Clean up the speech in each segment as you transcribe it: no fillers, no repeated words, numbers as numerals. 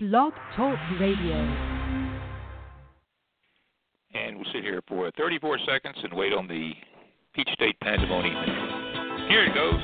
Blog Talk Radio. And we'll sit here for 34 seconds and wait on the Peach State Pandemonium. Here it goes.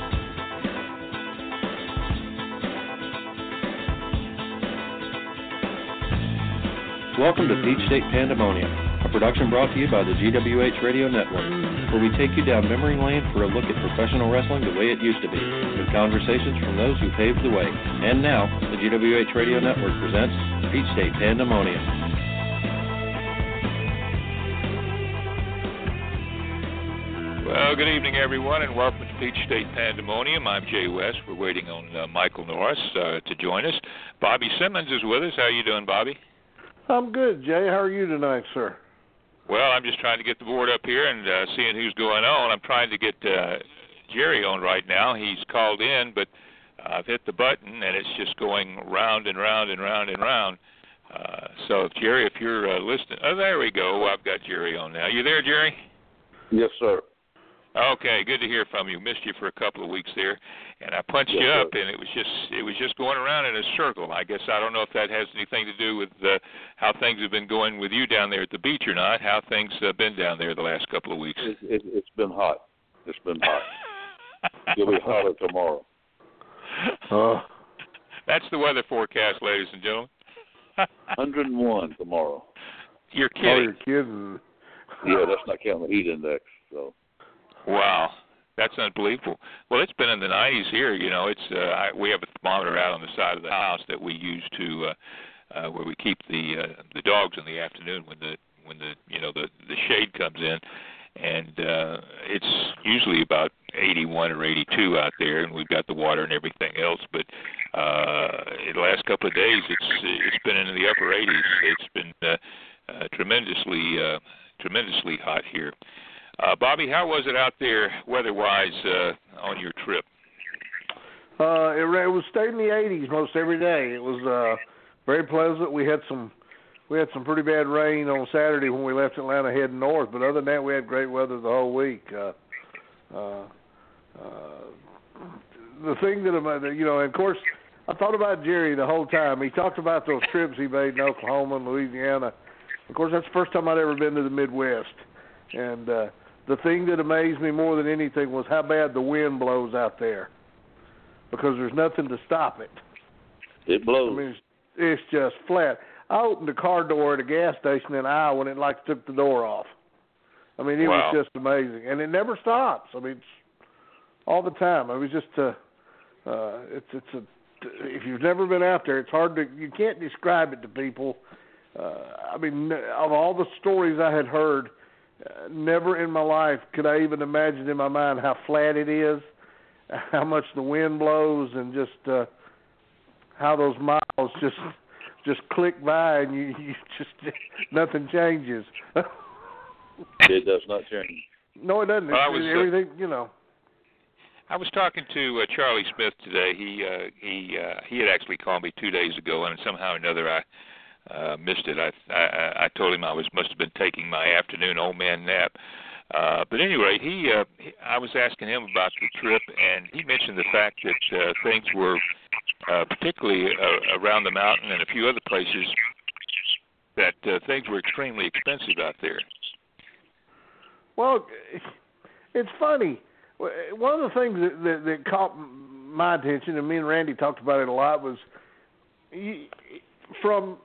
Welcome to Peach State Pandemonium, a production brought to you by the GWH Radio Network, where we take you down memory lane for a look at professional wrestling the way it used to be, with conversations from those who paved the way. And now, the GWH Radio Network presents Peach State Pandemonium. Well, good evening, everyone, and welcome to Peach State Pandemonium. I'm Jay West. We're waiting on Michael Norris to join us. Bobby Simmons is with us. How are you doing, Bobby? I'm good, Jay. How are you tonight, sir? Well, I'm just trying to get the board up here and seeing who's going on. I'm trying to get Jerry on right now. He's called in, but I've hit the button, and it's just going round and round and round and round. So, Jerry, if you're listening. Oh, there we go. I've got Jerry on now. You there, Jerry? Yes, sir. Okay, good to hear from you. Missed you for a couple of weeks there, and I punched you up, and it was just going around in a circle. I guess I don't know if that has anything to do with how things have been going with you down there at the beach or not. How things have been down there the last couple of weeks? It's been hot. It's been hot. It'll be hotter tomorrow. That's the weather forecast, ladies and gentlemen. 101 tomorrow. You're kidding. Oh, you're kidding. Yeah, that's not counting the heat index, so. Wow, that's unbelievable. Well, it's been in the 90s here. You know, it's we have a thermometer out on the side of the house that we use to where we keep the dogs in the afternoon when the you know the shade comes in, and it's usually about 81 or 82 out there, and we've got the water and everything else. But in the last couple of days, it's been in the upper 80s. It's been tremendously hot here. Bobby, how was it out there weather-wise on your trip? It stayed in the 80s most every day. It was very pleasant. We had some pretty bad rain on Saturday when we left Atlanta heading north, but other than that, we had great weather the whole week. The thing that you know, and of course, I thought about Jerry the whole time. He talked about those trips he made in Oklahoma and Louisiana. Of course, that's the first time I'd ever been to the Midwest. And the thing that amazed me more than anything was how bad the wind blows out there, because there's nothing to stop it. It blows. I mean, it's just flat. I opened the car door at a gas station in Iowa, and it like took the door off. I mean, it wow. was just amazing. And it never stops. I mean, it's all the time. I mean, it's just if you've never been out there, it's hard to – you can't describe it to people. I mean, of all the stories I had heard, never in my life could I even imagine in my mind how flat it is, how much the wind blows, and just how those miles just click by and you just nothing changes. It does not change. No, it doesn't. Everything, you know. I was talking to Charlie Smith today. He had actually called me 2 days ago, and somehow or another I missed it. I told him I must have been taking my afternoon old man nap. But anyway, I was asking him about the trip, and he mentioned the fact that things were particularly around the mountain and a few other places that things were extremely expensive out there. Well, it's funny. One of the things that caught my attention, and me and Randy talked about it a lot, was from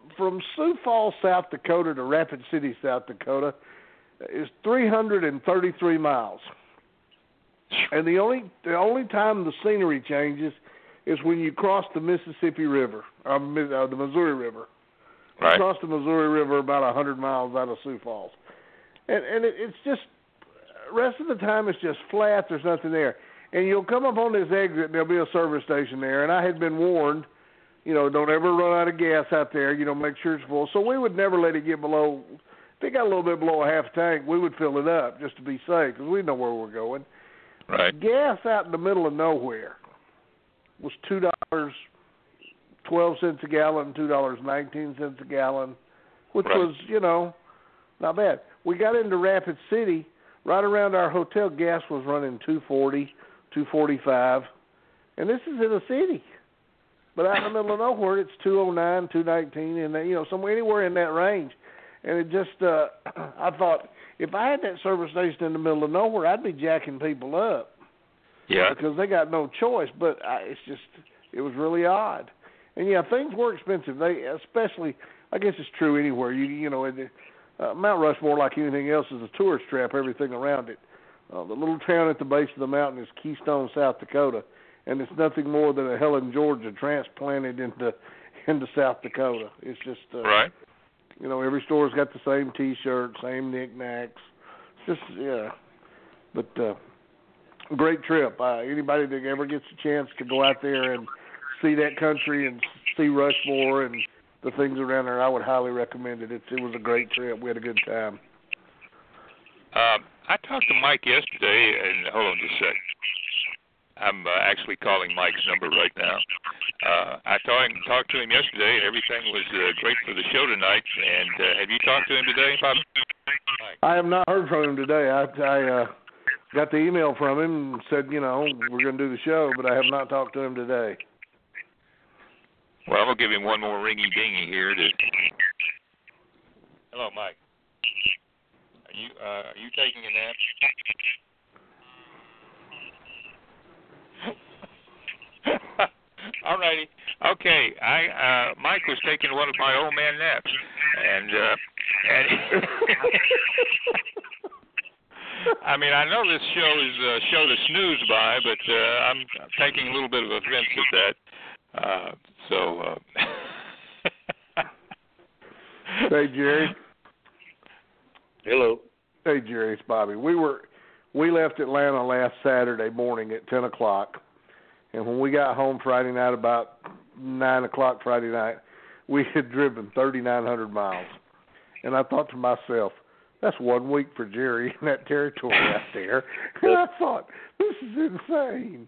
Sioux Falls, South Dakota to Rapid City, South Dakota is 333 miles. And the only time the scenery changes is when you cross the Mississippi River, or the Missouri River. Right. You cross the Missouri River about 100 miles out of Sioux Falls. And it's just, rest of the time it's just flat, there's nothing there. And you'll come up on this exit and there'll be a service station there, and I had been warned, you know, don't ever run out of gas out there. You know, make sure it's full. So we would never let it get below. If it got a little bit below a half tank, we would fill it up just to be safe because we know where we're going. Right. Gas out in the middle of nowhere was $2.12 a gallon, $2.19 a gallon, which right. was, you know, not bad. We got into Rapid City. Right around our hotel, gas was running $2.40, $2.45, and this is in a city. But out in the middle of nowhere, it's 209, 219, and, you know, somewhere anywhere in that range. And it just, I thought, if I had that service station in the middle of nowhere, I'd be jacking people up. Yeah. Because they got no choice. But it's just, it was really odd. And, yeah, things were expensive. They, especially, I guess it's true anywhere. You know, Mount Rushmore, like anything else, is a tourist trap, everything around it. The little town at the base of the mountain is Keystone, South Dakota, and it's nothing more than a Helen, Georgia transplanted into South Dakota. It's just, right. You know, every store's got the same T-shirt, same knickknacks. It's just, yeah. But great trip. Anybody that ever gets a chance to go out there and see that country and see Rushmore and the things around there, I would highly recommend it. It was a great trip. We had a good time. I talked to Mike yesterday, and hold on just a second. I'm actually calling Mike's number right now. I talked to him yesterday, and everything was great for the show tonight. And have you talked to him today, Bobby? I have not heard from him today. I got the email from him and said, you know, we're going to do the show, but I have not talked to him today. Well, I'm going to give him one more ringy-dingy here. Hello, Mike. Are you taking a nap? All righty. Okay. Mike was taking one of my old man naps, and I mean, I know this show is a show to snooze by, but I'm taking a little bit of offense at that. Hey, Jerry. Hello. Hey, Jerry. It's Bobby. We left Atlanta last Saturday morning at 10:00. And when we got home Friday night, about 9 o'clock Friday night, we had driven 3,900 miles. And I thought to myself, that's 1 week for Jerry in that territory out there. And I thought, this is insane.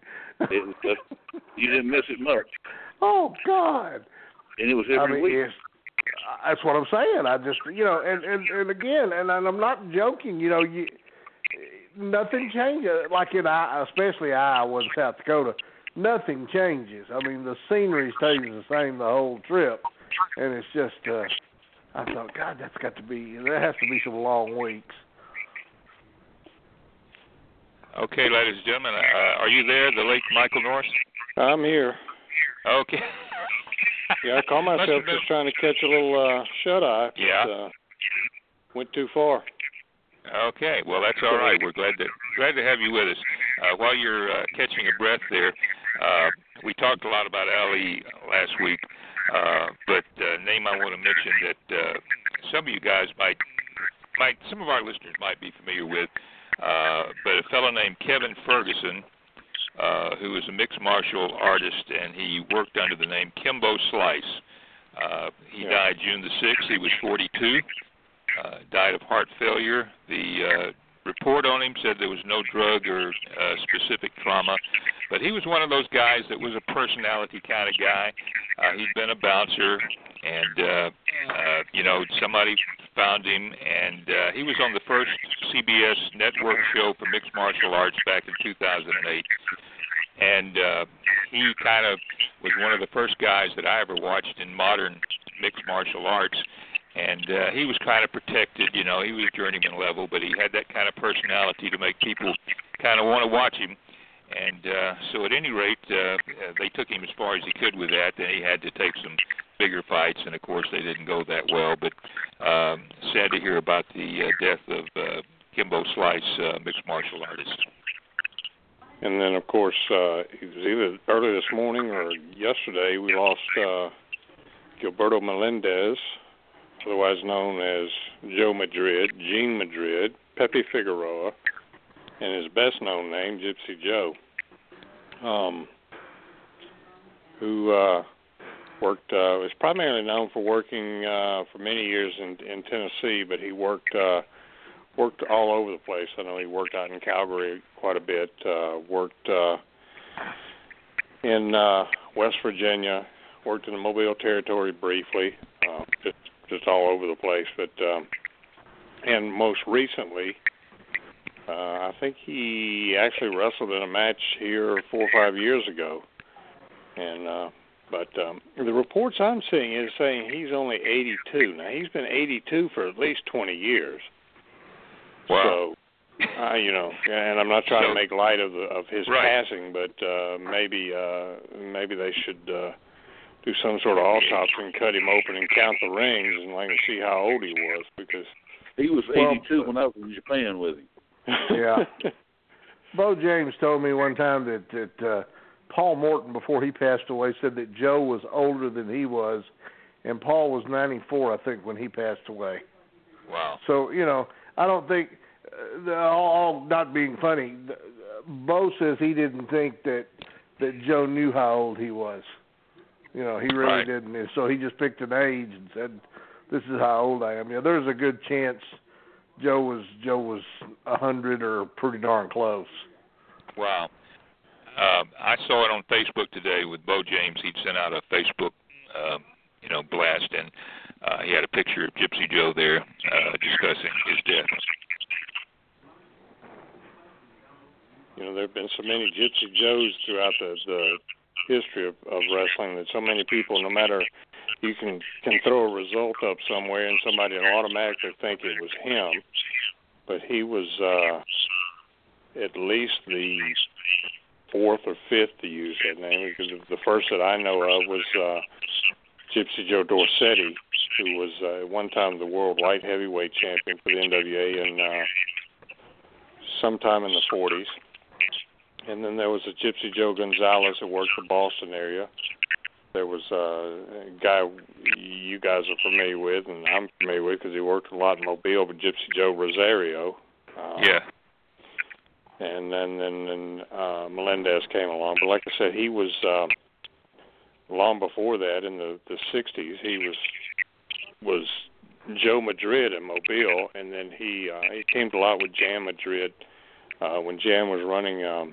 You didn't miss it much. Oh, God. And it was every week. That's what I'm saying. I just, you know, and again, and I'm not joking, you know, nothing changes. Like in especially Iowa and South Dakota. Nothing changes. I mean, the scenery stays the same the whole trip, and it's just. I thought, God, there has to be some long weeks. Okay, ladies and gentlemen, are you there, the late Michael Norris? I'm here. Okay. Yeah, I caught myself just trying to catch a little shut eye. Yeah. But, went too far. Okay, well, that's all right. We're glad to have you with us. While you're catching a breath there. We talked a lot about Ali last week, but name I want to mention that some of you guys might, some of our listeners might be familiar with, but a fellow named Kevin Ferguson, who is a mixed martial artist, and he worked under the name Kimbo Slice. He died June the 6th. He was 42, died of heart failure. The report on him said there was no drug or specific trauma, but he was one of those guys that was a personality kind of guy. He'd been a bouncer, and, you know, somebody found him, and he was on the first CBS network show for mixed martial arts back in 2008, and he kind of was one of the first guys that I ever watched in modern mixed martial arts. And he was kind of protected, you know, he was journeyman level, but he had that kind of personality to make people kind of want to watch him. And so at any rate, they took him as far as he could with that. Then he had to take some bigger fights, and, of course, they didn't go that well. But sad to hear about the death of Kimbo Slice, mixed martial artist. And then, of course, it was either early this morning or yesterday, we lost Gilberto Melendez, otherwise known as Joe Madrid, Gene Madrid, Pepe Figueroa, and his best-known name, Gypsy Joe, who was primarily known for working for many years in Tennessee, but he worked all over the place. I know he worked out in Calgary quite a bit, worked in West Virginia, worked in the Mobile Territory briefly, just all over the place, but and most recently, I think he actually wrestled in a match here 4 or 5 years ago, and But the reports I'm seeing is saying he's only 82. Now, he's been 82 for at least 20 years. Wow. So, you know, and I'm not trying to make light of his passing, but maybe they should do some sort of autopsy and cut him open and count the rings and like see how old he was, because he was 82 when I was in Japan with him. Yeah. Bo James told me one time that Paul Morton, before he passed away, said that Joe was older than he was, and Paul was 94, I think, when he passed away. Wow. So, you know, I don't think, all not being funny, Bo says he didn't think that Joe knew how old he was. You know, he really didn't. And so he just picked an age and said, this is how old I am. You know, there's a good chance Joe was 100 or pretty darn close. Wow. I saw it on Facebook today with Bo James. He'd sent out a Facebook, blast, and he had a picture of Gypsy Joe there discussing his death. You know, there have been so many Gypsy Joes throughout the history of wrestling that so many people, no matter, you can throw a result up somewhere and somebody will automatically think it was him. But he was at least the fourth or fifth to use that name, because the first that I know of was Gypsy Joe Dorsetti, who was at one time the world light heavyweight champion for the NWA in sometime in the 40s. And then there was a Gypsy Joe Gonzalez who worked the Boston area. There was a guy you guys are familiar with, and I'm familiar with because he worked a lot in Mobile, but Gypsy Joe Rosario. Yeah. And then Melendez came along. But like I said, he was long before that, in the 60s, he was Joe Madrid in Mobile, and then he teamed a lot with Jan Madrid when Jan was running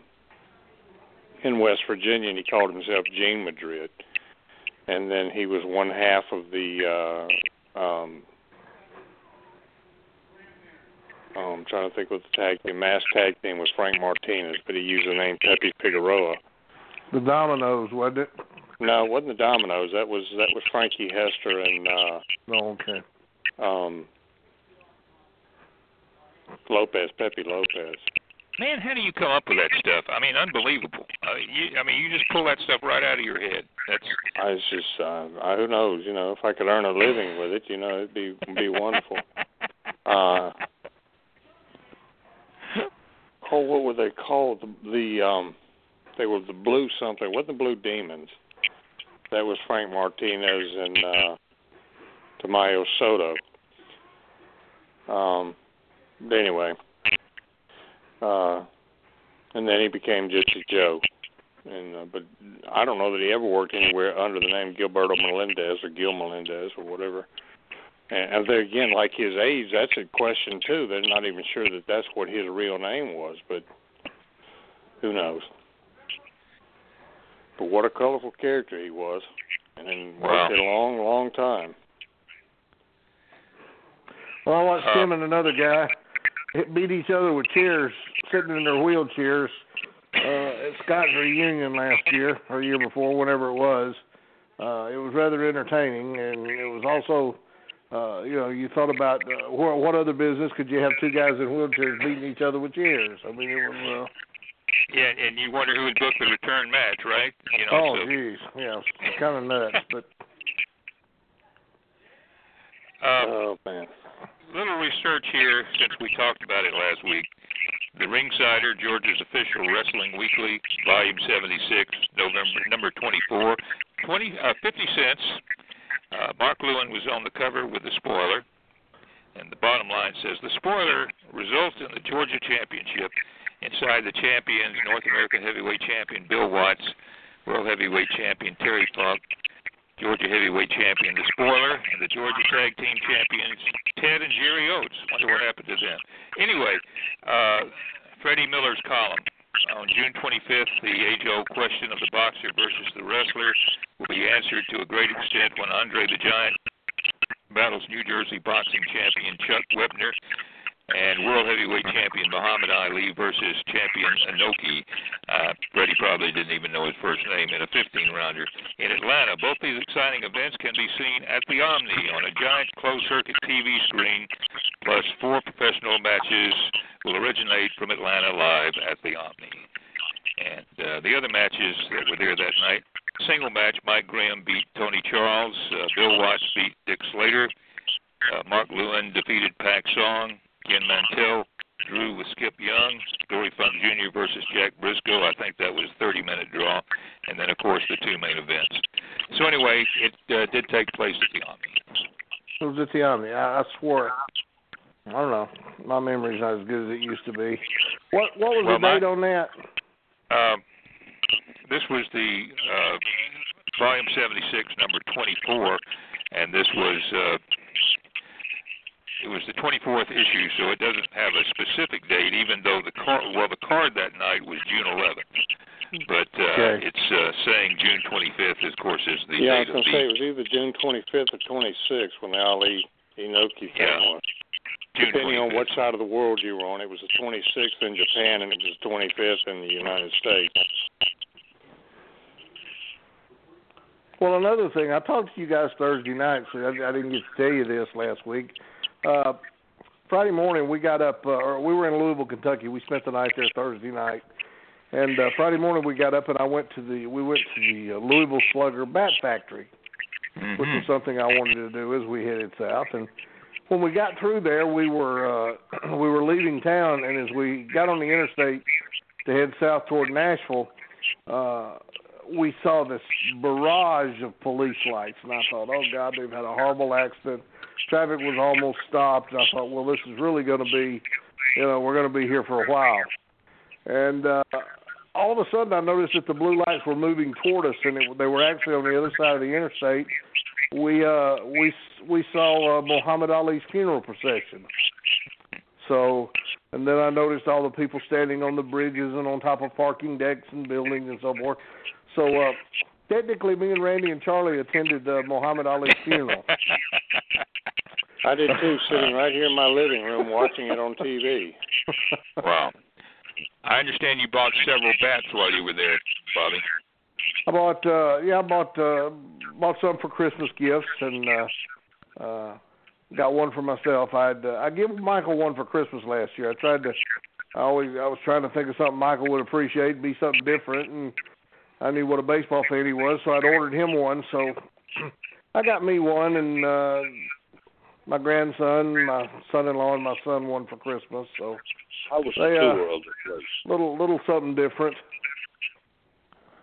in West Virginia, and he called himself Gene Madrid. And then he was one half of the I'm trying to think what the tag team. Mass tag team was Frank Martinez, but he used the name Pepe Figueroa. The Dominoes, wasn't it? No, it wasn't the Dominoes. That was Frankie Hester and. Okay. Pepe Lopez. Man, how do you come up with that stuff? I mean, unbelievable. You just pull that stuff right out of your head. It's just, who knows? You know, if I could earn a living with it, you know, it'd be wonderful. What were they called? They were the Blue something. What, the Blue Demons? That was Frank Martinez and Tamayo Soto. Anyway, and then he became Gypsy Joe. And but I don't know that he ever worked anywhere under the name Gilberto Melendez or Gil Melendez or whatever. And there again, like his age, that's a question, too. They're not even sure that that's what his real name was, but who knows. But what a colorful character he was, and worked a long, long time. Well, I watched him and another guy beat each other with chairs, sitting in their wheelchairs at Scott's reunion last year, or year before, whenever it was. It was rather entertaining, and it was also... you thought about what other business could you have two guys in wheelchairs beating each other with chairs? I mean, it was. Yeah, and you wonder who would book the return match, right? You know, yeah, it's kind of nuts, but. Oh man. Little research here, since we talked about it last week. The Ringsider, Georgia's official Wrestling Weekly, Volume 76, November number 24, 50 cents. Mark Lewin was on the cover with the spoiler, and the bottom line says, the spoiler results in the Georgia Championship inside the champions, North American Heavyweight Champion Bill Watts, World Heavyweight Champion Terry Funk, Georgia Heavyweight Champion the spoiler, and the Georgia Tag Team Champions Ted and Jerry Oates. Wonder what happened to them. Anyway, Freddie Miller's column. On June 25th, the age-old question of the boxer versus the wrestler will be answered to a great extent when Andre the Giant battles New Jersey boxing champion Chuck Webner and world heavyweight champion Muhammad Ali versus champion Inoki. Freddie probably didn't even know his first name, in a 15-rounder in Atlanta. Both these exciting events can be seen at the Omni on a giant closed-circuit TV screen, plus four professional matches will originate from Atlanta live at the Omni. And the other matches that were there that night, single match, Mike Graham beat Tony Charles, Bill Watts beat Dick Slater, Mark Lewin defeated Pak Song, Ken Mantell drew with Skip Young, Dory Funk Jr. versus Jack Briscoe. I think that was a 30-minute draw, and then, of course, the two main events. So, anyway, it did take place at the Omni. It was at the Omni. I swore it. I don't know. My memory's not as good as it used to be. What was the date on that? This was the Volume 76, number 24, and this was... It was the 24th issue, so it doesn't have a specific date, even though the card that night was June 11th. But okay. It's saying June 25th, of course, is the date of the... Yeah, I was going to say it was either June 25th or 26th when the Ali Inoki thing was. Depending on what side of the world you were on, it was the 26th in Japan and it was the 25th in the United States. Well, another thing, I talked to you guys Thursday night, so I didn't get to tell you this last week. Friday morning we got up, we were in Louisville, Kentucky. We spent the night there Thursday night, and Friday morning we got up and we went to the Louisville Slugger Bat Factory, mm-hmm. which was something I wanted to do as we headed south. And when we got through there, we were leaving town, and as we got on the interstate to head south toward Nashville, we saw this barrage of police lights, and I thought, oh God, they've had a horrible accident. Traffic was almost stopped, and I thought, well, this is really going to be, you know, we're going to be here for a while. And all of a sudden I noticed that the blue lights were moving toward us, and they were actually on the other side of the interstate. We saw Muhammad Ali's funeral procession. So, and then I noticed all the people standing on the bridges and on top of parking decks and buildings and so forth. So, technically, me and Randy and Charlie attended Muhammad Ali's funeral. I did too, sitting right here in my living room watching it on TV. Wow. I understand you bought several bats while you were there, Bobby. I bought some for Christmas gifts, and got one for myself. I gave Michael one for Christmas last year. I was trying to think of something Michael would appreciate, be something different, and I knew what a baseball fan he was, so I'd ordered him one. So I got me one, and my grandson, my son-in-law, and my son one for Christmas. So I was little something different.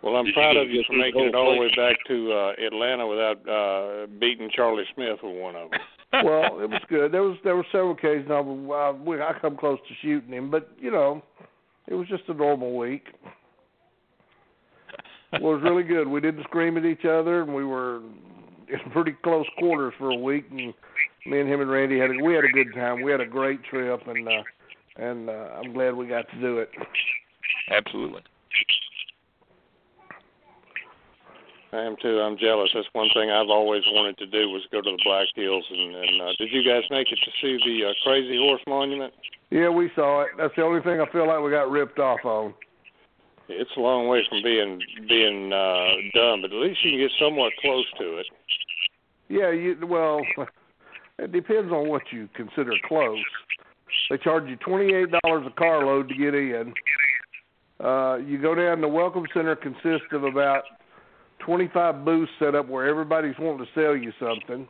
Well, I'm proud of you for making it all the way back to Atlanta without beating Charlie Smith with one of them. Well, it was good. There were several occasions I come close to shooting him, but you know, it was just a normal week. Well, it was really good. We didn't scream at each other, and we were in pretty close quarters for a week. And me and him and Randy had a good time. We had a great trip, and I'm glad we got to do it. Absolutely. I am too. I'm jealous. That's one thing I've always wanted to do was go to the Black Hills. And did you guys make it to see the Crazy Horse Monument? Yeah, we saw it. That's the only thing I feel like we got ripped off on. It's a long way from being done, but at least you can get somewhat close to it. Yeah, well, it depends on what you consider close. They charge you $28 a carload to get in. You go down, the Welcome Center consists of about 25 booths set up where everybody's wanting to sell you something.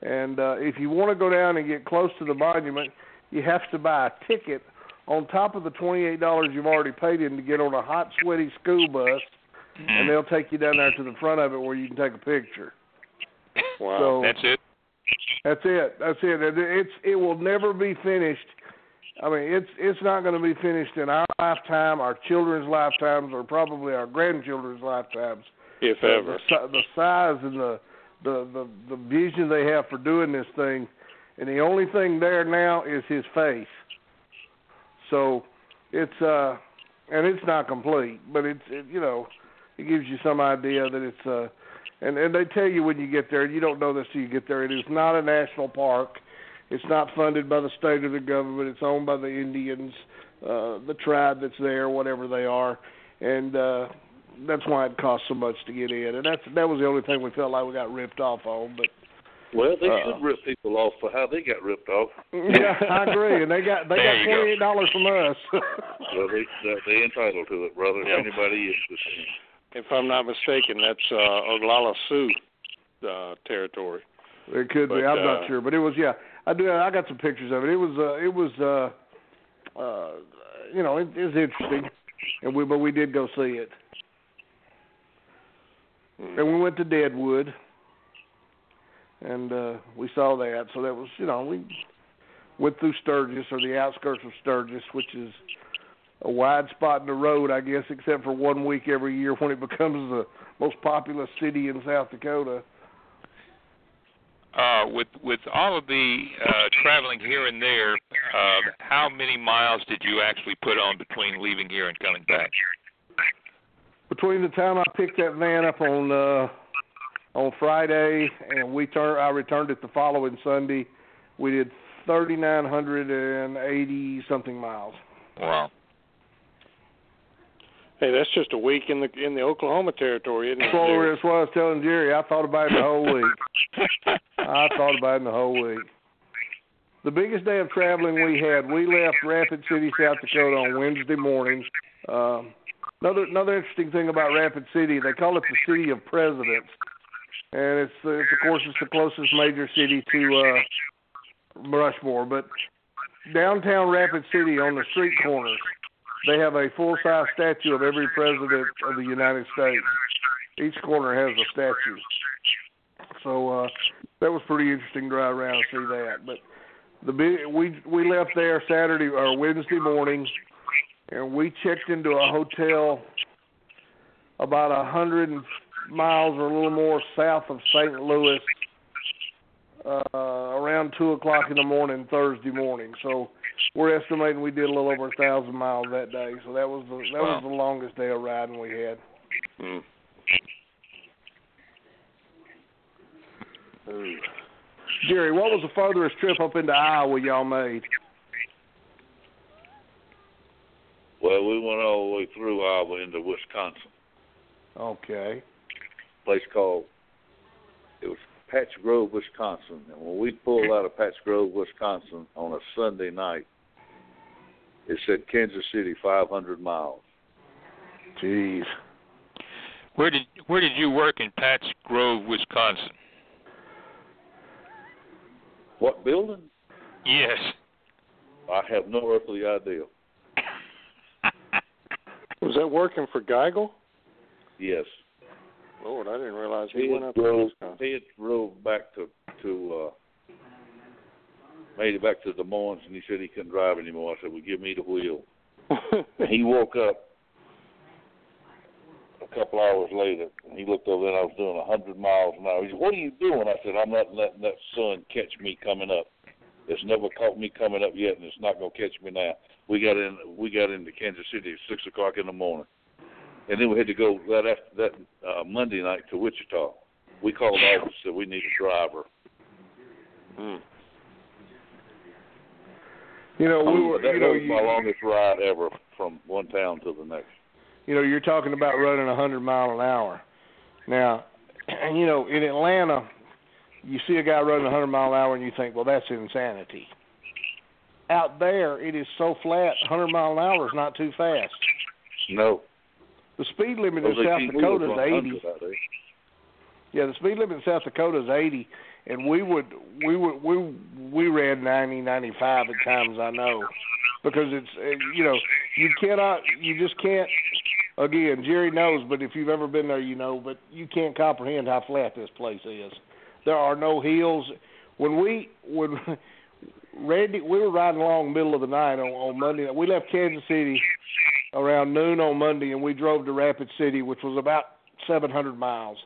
And if you want to go down and get close to the monument, you have to buy a ticket on top of the $28 you've already paid in to get on a hot, sweaty school bus, and they'll take you down there to the front of it where you can take a picture. Wow, so, that's it. It will never be finished. I mean, it's not going to be finished in our lifetime, our children's lifetimes, or probably our grandchildren's lifetimes. If ever. The size and the vision they have for doing this thing, and the only thing there now is his face. So it's and it's not complete, but it gives you some idea that it's and they tell you when you get there, you don't know this till you get there. It is not a national park. It's not funded by the state or the government. It's owned by the Indians, the tribe that's there, whatever they are. And that's why it costs so much to get in. And that was the only thing we felt like we got ripped off on. But well, they should rip people off for how they got ripped off. Yeah, I agree. And they got $28 from us. Well, they're entitled to it, brother. Yeah. Anybody is the same. If I'm not mistaken, that's Oglala Sioux territory. It could be. I'm not sure, but it was. Yeah, I do. I got some pictures of it. It was. You know, it was interesting, and we did go see it, and we went to Deadwood, and we saw that. So that was, you know, we went through Sturgis, or the outskirts of Sturgis, which is a wide spot in the road, I guess, except for 1 week every year when it becomes the most populous city in South Dakota. With all of the traveling here and there, how many miles did you actually put on between leaving here and coming back? Between the time I picked that van up on Friday and I returned it the following Sunday, we did 3,980 something miles. Wow. Hey, that's just a week in the Oklahoma territory, isn't it? That's what I was telling Jerry. I thought about it the whole week. The biggest day of traveling we had, we left Rapid City, South Dakota on Wednesday morning. Another interesting thing about Rapid City, they call it the City of Presidents. And it's of course, it's the closest major city to Rushmore. But downtown Rapid City on the street corners, they have a full-size statue of every president of the United States. Each corner has a statue. So that was pretty interesting to drive around and see that. But we left there Saturday or Wednesday morning, and we checked into a hotel about 100 miles or a little more south of St. Louis around 2 o'clock in the morning Thursday morning. So we're estimating we did a little over 1,000 miles that day, so that was the longest day of riding we had. Jerry, what was the furthest trip up into Iowa y'all made? Well, we went all the way through Iowa into Wisconsin. Okay. It was Patch Grove, Wisconsin. And when we pulled out of Patch Grove, Wisconsin on a Sunday night, it said Kansas City, 500 miles. Jeez. Where did you work in Patch Grove, Wisconsin? What building? Yes. I have no earthly idea. Was that working for Geigel? Yes. Lord, I didn't realize he went up to Wisconsin. He had drove back to made it back to Des Moines, and he said he couldn't drive anymore. I said, well, give me the wheel. He woke up a couple hours later, and he looked over there, and I was doing 100 miles an hour. He said, what are you doing? I said, I'm not letting that sun catch me coming up. It's never caught me coming up yet, and it's not going to catch me now. We got into Kansas City at 6 o'clock in the morning. And then we had to go that Monday night to Wichita. We called out and said we need a driver. You know, that was my longest ride ever from one town to the next. You know, you're talking about running 100 mile an hour. Now, you know, in Atlanta, you see a guy running 100 mile an hour and you think, well, that's insanity. Out there, it is so flat, 100 mile an hour is not too fast. No. The speed limit in South Dakota is 80. Yeah, the speed limit in South Dakota is 80, and we ran 90, 95 at times. I know, because it's, you know, you just can't. Again, Jerry knows, but if you've ever been there, you know. But you can't comprehend how flat this place is. There are no hills. When Randy, we were riding along middle of the night on Monday. We left Kansas City around noon on Monday, and we drove to Rapid City, which was about 700 miles.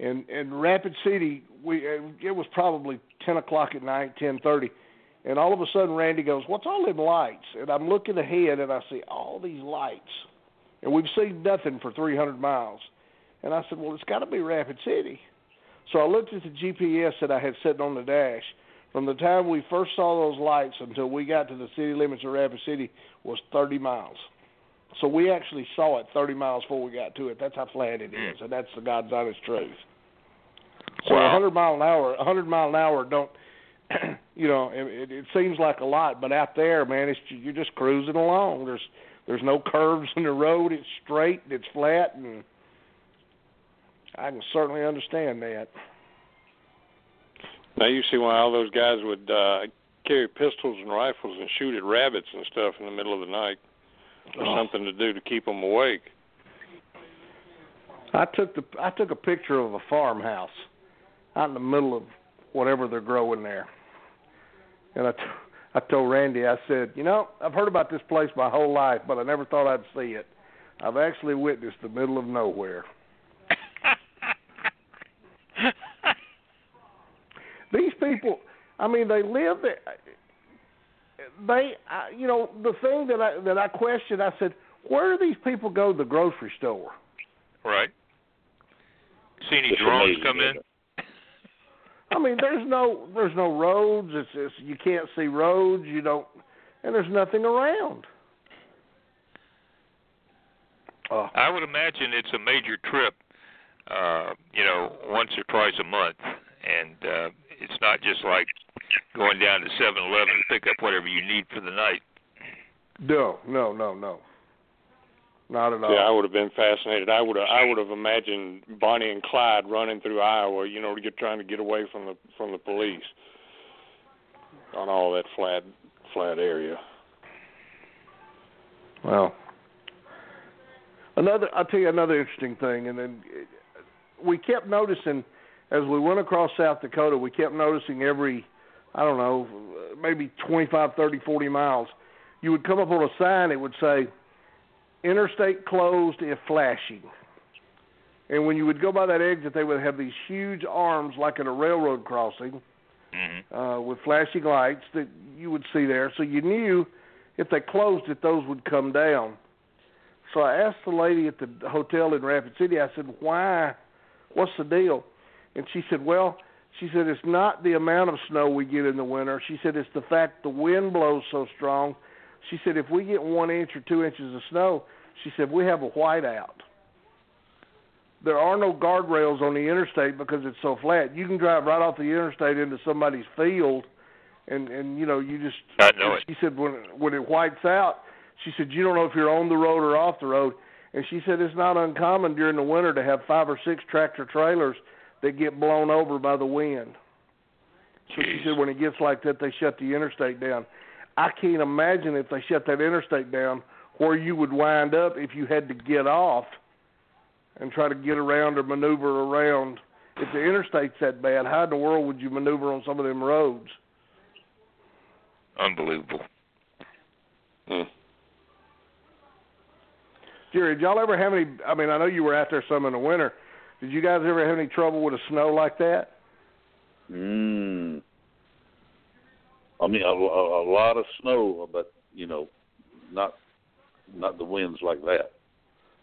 And Rapid City, it was probably 10 o'clock at night, 10:30. And all of a sudden, Randy goes, what's all them lights? And I'm looking ahead, and I see all these lights. And we've seen nothing for 300 miles. And I said, well, it's got to be Rapid City. So I looked at the GPS that I had sitting on the dash. From the time we first saw those lights until we got to the city limits of Rapid City was 30 miles. So we actually saw it 30 miles before we got to it. That's how flat it is, and that's the God's honest truth. So wow. 100 mile an hour don't, you know, it seems like a lot, but out there, man, you're just cruising along. There's no curves in the road. It's straight and it's flat, and I can certainly understand that. Now you see why all those guys would carry pistols and rifles and shoot at rabbits and stuff in the middle of the night. There's something to do to keep them awake. I took a picture of a farmhouse out in the middle of whatever they're growing there, and I told Randy, I said, you know, I've heard about this place my whole life, but I never thought I'd see it. I've actually witnessed the middle of nowhere. These people, I mean, they live there. The thing that I questioned, I said, where do these people go to the grocery store? Right. See any drones come in? I mean, there's no roads. It's you can't see roads. You don't, and there's nothing around. I would imagine it's a major trip. Once or twice a month, and it's not just like going down to 7-Eleven to pick up whatever you need for the night. No. Not at all. Yeah, I would have been fascinated. I would have imagined Bonnie and Clyde running through Iowa, you know, trying to get away from the police on all that flat area. Well, I'll tell you another interesting thing, and then we kept noticing as we went across South Dakota, we kept noticing every, I don't know, maybe 25, 30, 40 miles, you would come up on a sign that would say, interstate closed if flashing. And when you would go by that exit, they would have these huge arms like at a railroad crossing with flashing lights that you would see there. So you knew if they closed it, those would come down. So I asked the lady at the hotel in Rapid City, I said, why? What's the deal? And she said, it's not the amount of snow we get in the winter. She said, it's the fact the wind blows so strong. She said, if we get 1 inch or 2 inches of snow, she said, we have a whiteout. There are no guardrails on the interstate because it's so flat. You can drive right off the interstate into somebody's field, and you know, you just... I know it. She said, when it whites out, she said, you don't know if you're on the road or off the road. And she said, it's not uncommon during the winter to have 5 or 6 tractor-trailers that get blown over by the wind. So she said, when it gets like that, they shut the interstate down. I can't imagine if they shut that interstate down where you would wind up if you had to get off and try to get around or maneuver around. If the interstate's that bad, how in the world would you maneuver on some of them roads? Unbelievable. Jerry, did y'all ever have any, I mean, I know you were out there some in the winter. Did you guys ever have any trouble with the snow like that? I mean, a lot of snow, but, you know, not the winds like that.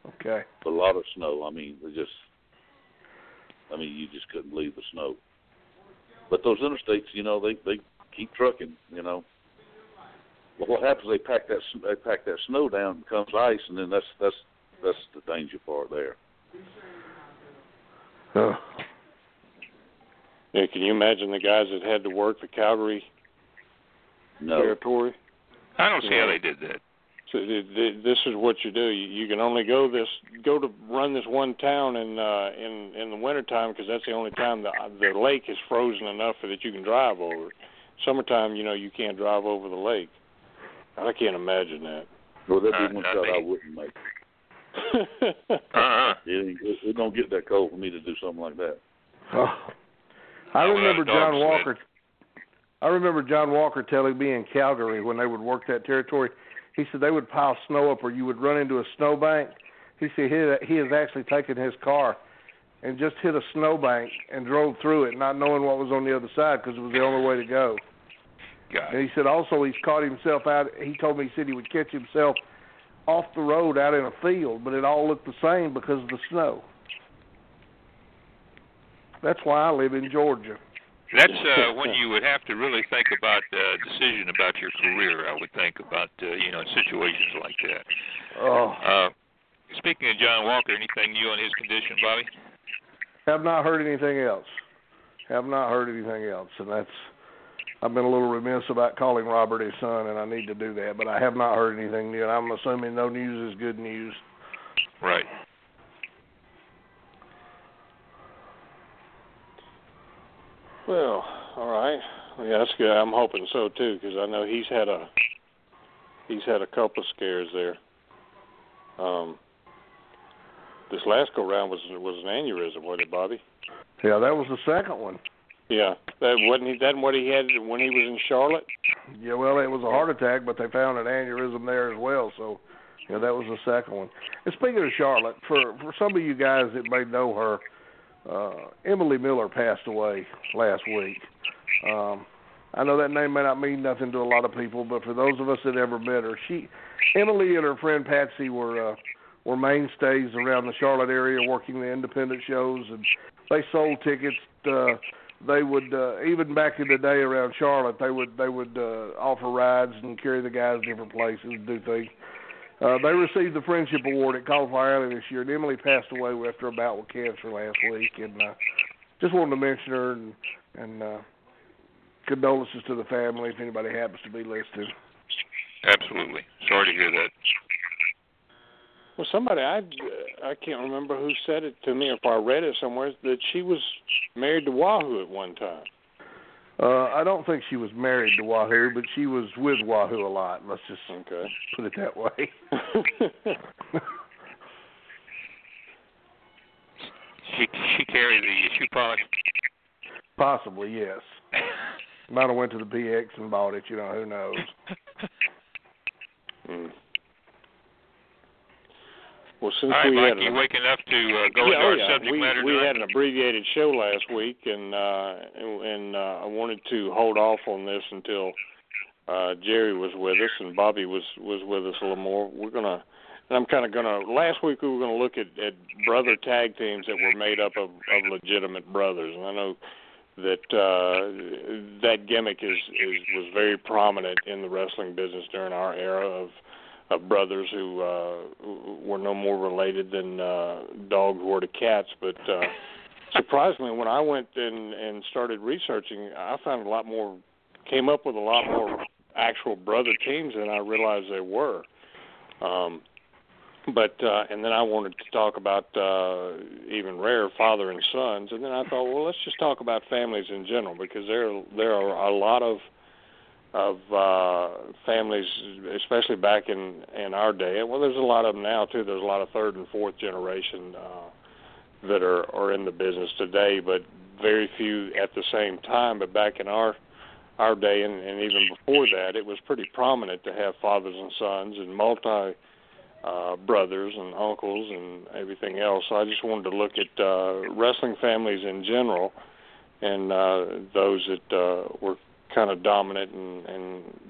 Okay. But a lot of snow. I mean, you just couldn't believe the snow. But those interstates, you know, they keep trucking, you know. But what happens? They pack that snow down, and becomes ice, and then that's the danger part there. Oh. Yeah, can you imagine the guys that had to work the Calgary territory? I don't see how they did that. So this is what you do. You can only go to run this one town in the wintertime because that's the only time the lake is frozen enough that you can drive over. Summertime, you know, you can't drive over the lake. I can't imagine that. Well, that'd be one shot I wouldn't make. It don't get that cold for me to do something like that. I remember John Walker telling me in Calgary when they would work that territory, he said they would pile snow up or you would run into a snowbank. He said he has actually taken his car and just hit a snowbank and drove through it, not knowing what was on the other side because it was the only way to go. And he said also he's caught himself out. He told me he said he would catch himself off the road out in a field, but it all looked the same because of the snow. That's why I live in Georgia. That's when you would have to really think about decision about your career, I would think, about, you know, situations like that. Oh. Speaking of John Walker, anything new on his condition, Bobby? Have not heard anything else. Have not heard anything else, and that's – I've been a little remiss about calling Robert his son, and I need to do that, but I have not heard anything new, and I'm assuming no news is good news. Right. Well, all right. Yeah, that's good. I'm hoping so too, because I know he's had a couple of scares there. This last go round was an aneurysm, wasn't it, Bobby? Yeah, that was the second one. Yeah, that wasn't that what he had when he was in Charlotte? Yeah, well, it was a heart attack, but they found an aneurysm there as well. So, yeah, that was the second one. And speaking of Charlotte, for some of you guys that may know her. Emily Miller passed away last week. I know that name may not mean nothing to a lot of people, but for those of us that ever met her, Emily and her friend Patsy were mainstays around the Charlotte area, working the independent shows, and they sold tickets. They would even back in the day around Charlotte, they would offer rides and carry the guys to different places and do things. They received the Friendship Award at Cauliflower Alley this year, and Emily passed away after a bout with cancer last week. And just wanted to mention her and condolences to the family if anybody happens to be listed. Absolutely. Sorry to hear that. Well, somebody, I can't remember who said it to me, or if I read it somewhere, that she was married to Wahoo at one time. I don't think she was married to Wahoo, but she was with Wahoo a lot. Let's just put it that way. she carried the shoe polish? Possibly, yes. Might have went to the PX and bought it, you know, who knows. Well, since all right, Mike, you waking up to go into our subject matter. We had an abbreviated show last week, and I wanted to hold off on this until Jerry was with us and Bobby was with us a little more. Last week we were gonna look at brother tag teams that were made up of legitimate brothers, and I know that that gimmick was very prominent in the wrestling business during our era of brothers who were no more related than dogs were to cats. But surprisingly, when I went and started researching, I found came up with a lot more actual brother teams than I realized there were. And then I wanted to talk about even rare father and sons. And then I thought, well, let's just talk about families in general, because there are a lot of families, especially back in our day. Well, there's a lot of them now, too. There's a lot of third and fourth generation that are in the business today, but very few at the same time. But back in our day and even before that, it was pretty prominent to have fathers and sons and multi-brothers and uncles and everything else. So I just wanted to look at wrestling families in general and those that were kind of dominant and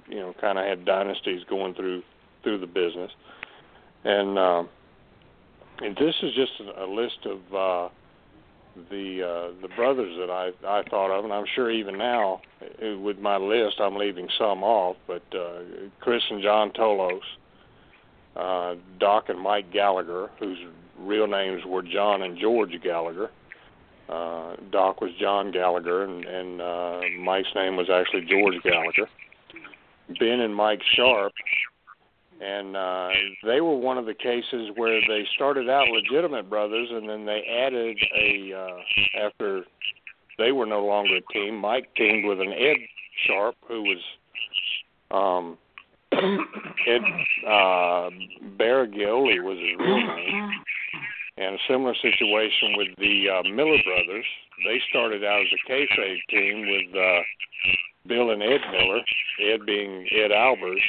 you know, kind of had dynasties going through the business, and this is just a list of the brothers that I thought of, and I'm sure even now with my list I'm leaving some off. But Chris and John Tolos, Doc and Mike Gallagher, whose real names were John and George Gallagher. Doc was John Gallagher, and Mike's name was actually George Gallagher. Ben and Mike Sharp, and they were one of the cases where they started out legitimate brothers, and then they added after they were no longer a team, Mike teamed with an Ed Sharp, who was Ed Barragioli was his real name. And a similar situation with the Miller brothers. They started out as a kayfabe team with Bill and Ed Miller, Ed being Ed Albers,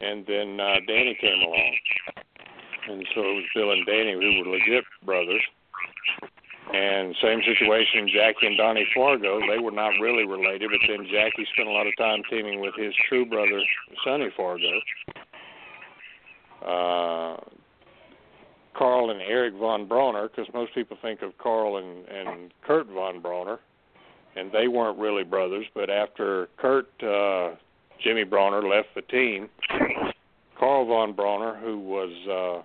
and then Danny came along. And so it was Bill and Danny who were legit brothers. And same situation, Jackie and Donnie Fargo. They were not really related, but then Jackie spent a lot of time teaming with his true brother, Sonny Fargo. Carl and Eric Von Brauner, because most people think of Carl and Kurt Von Brauner, and they weren't really brothers, but after Jimmy Bronner left the team, Carl von Bronner, who was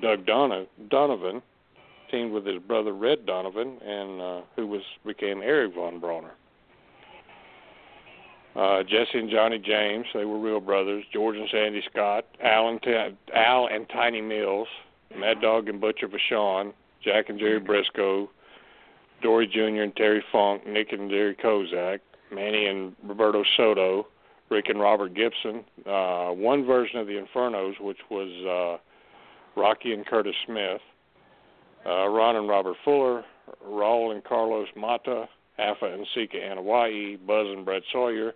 Doug Donovan, teamed with his brother Red Donovan, and who became Eric von Bronner. Jesse and Johnny James, they were real brothers. George and Sandy Scott, Al and Tiny Mills, Mad Dog and Butcher Vachon, Jack and Jerry Briscoe, Dory Jr. and Terry Funk, Nick and Jerry Kozak, Manny and Roberto Soto, Rick and Robert Gibson, one version of the Infernos, which was Rocky and Curtis Smith, Ron and Robert Fuller, Raul and Carlos Mata, Alpha and Sika Anawai, Buzz and Brett Sawyer,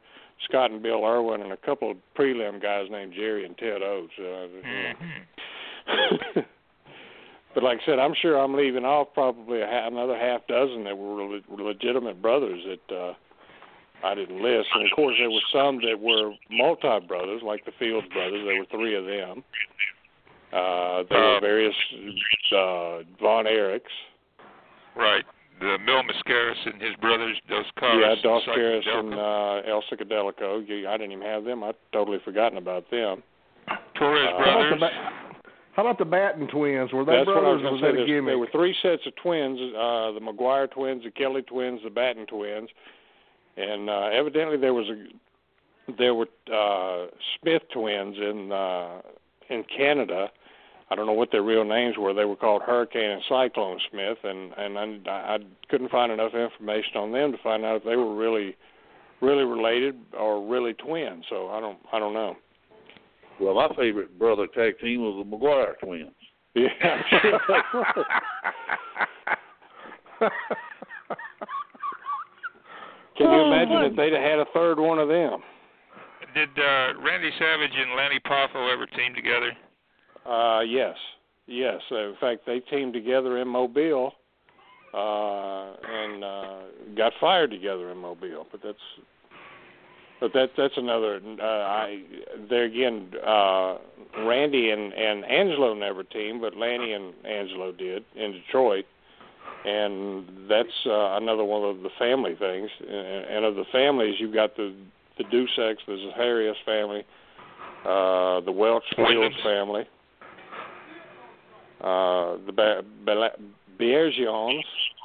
Scott and Bill Irwin, and a couple of prelim guys named Jerry and Ted Oates. But like I said, I'm sure I'm leaving off probably another half dozen that were legitimate brothers that I didn't list. And, of course, there were some that were multi-brothers, like the Fields brothers. There were three of them. There were various Von Erichs. Right. The Mil Mascaris and his brothers, Dos Caras. Yeah, Dos Caras and El Psicodelico. I didn't even have them. I'd totally forgotten about them. Torres brothers. How about the Batten twins? Were they brothers or was that a gimmick? There were three sets of twins, the McGuire twins, the Kelly twins, the Batten twins. And evidently there were Smith twins in Canada. I don't know what their real names were. They were called Hurricane and Cyclone Smith, and I couldn't find enough information on them to find out if they were really, really related or really twins. So I don't know. Well, my favorite brother tag team was the McGuire twins. Yeah. Can you imagine if they'd have had a third one of them? Did Randy Savage and Lanny Poffo ever team together? Yes. In fact, they teamed together in Mobile and got fired together in Mobile. But that's another. Randy and Angelo never teamed, but Lanny and Angelo did in Detroit, and that's another one of the family things. And of the families, you've got the Duseks, the Zaharias family, the Welch Fields family. The Bergeons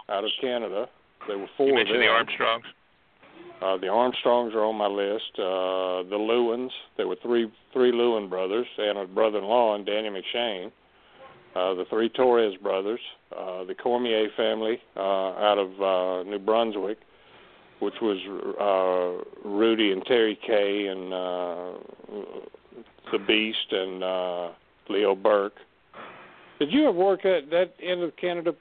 out of Canada. There were four. You mentioned of them. The Armstrongs. The Armstrongs are on my list. The Lewins. There were three Lewin brothers and a brother-in-law and Danny McShane. The three Torres brothers. The Cormier family out of New Brunswick, which was Rudy and Terry Kay and the Beast and Leo Burke. Did you ever work at that end of Canada,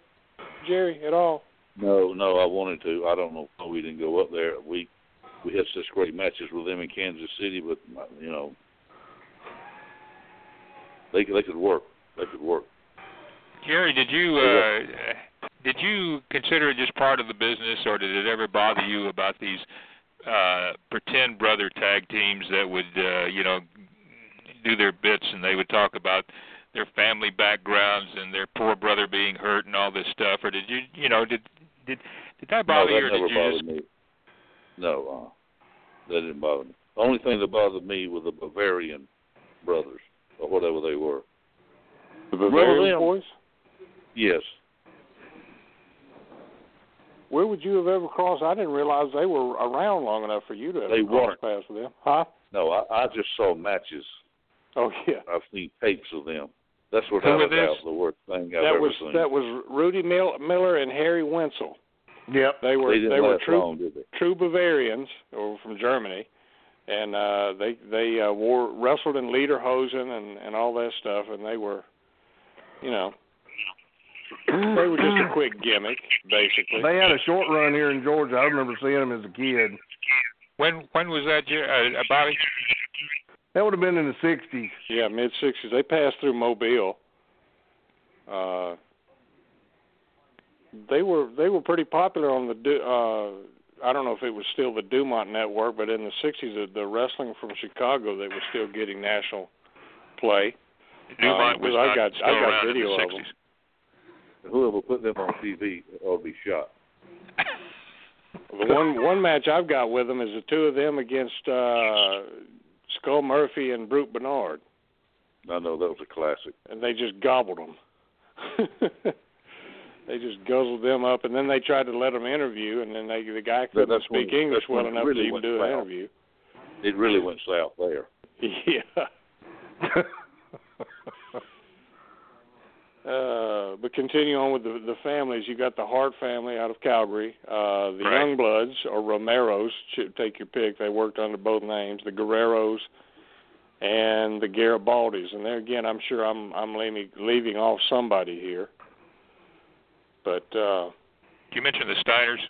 Jerry, at all? No, I wanted to. I don't know why we didn't go up there. We had such great matches with them in Kansas City, but you know, they could work. They could work. Jerry, did you consider it just part of the business, or did it ever bother you about these pretend brother tag teams that would do their bits and they would talk about their family backgrounds and their poor brother being hurt and all this stuff, or did that bother you? No, that never bothered me. No, that didn't bother me. The only thing that bothered me was the Bavarian brothers, or whatever they were. The Bavarian boys? Yes. Where would you have ever crossed? I didn't realize they were around long enough for you to have crossed paths with them. Huh? No, I just saw matches. Oh, yeah. I've seen tapes of them. That's what I was the worst thing I've ever seen. That was Rudy Miller and Harry Wenzel. Yep. They were true Bavarians, or from Germany, and they wrestled in lederhosen and all that stuff, and they were, they were just a quick gimmick, basically. They had a short run here in Georgia. I remember seeing them as a kid. When was that, Bobby? That would have been in the 60s. Yeah, mid-60s. They passed through Mobile. They were pretty popular on the I don't know if it was still the Dumont Network, but in the 60s, the wrestling from Chicago, they were still getting national play. Dumont was I got video in the 60s. Of them. Whoever put them on TV ought to be shot. The one match I've got with them is the two of them against Skull Murphy and Brute Bernard. I know, that was a classic. And they just gobbled them. They just guzzled them up, and then they tried to let them interview, and then the guy couldn't speak English well enough to even do an interview. It really went south there. Yeah. But continue on with the families. You got the Hart family out of Calgary, the Youngbloods or Romeros, take your pick. They worked under both names, the Guerreros and the Garibaldis. And there again, I'm sure I'm leaving off somebody here. But you mentioned the Steiners.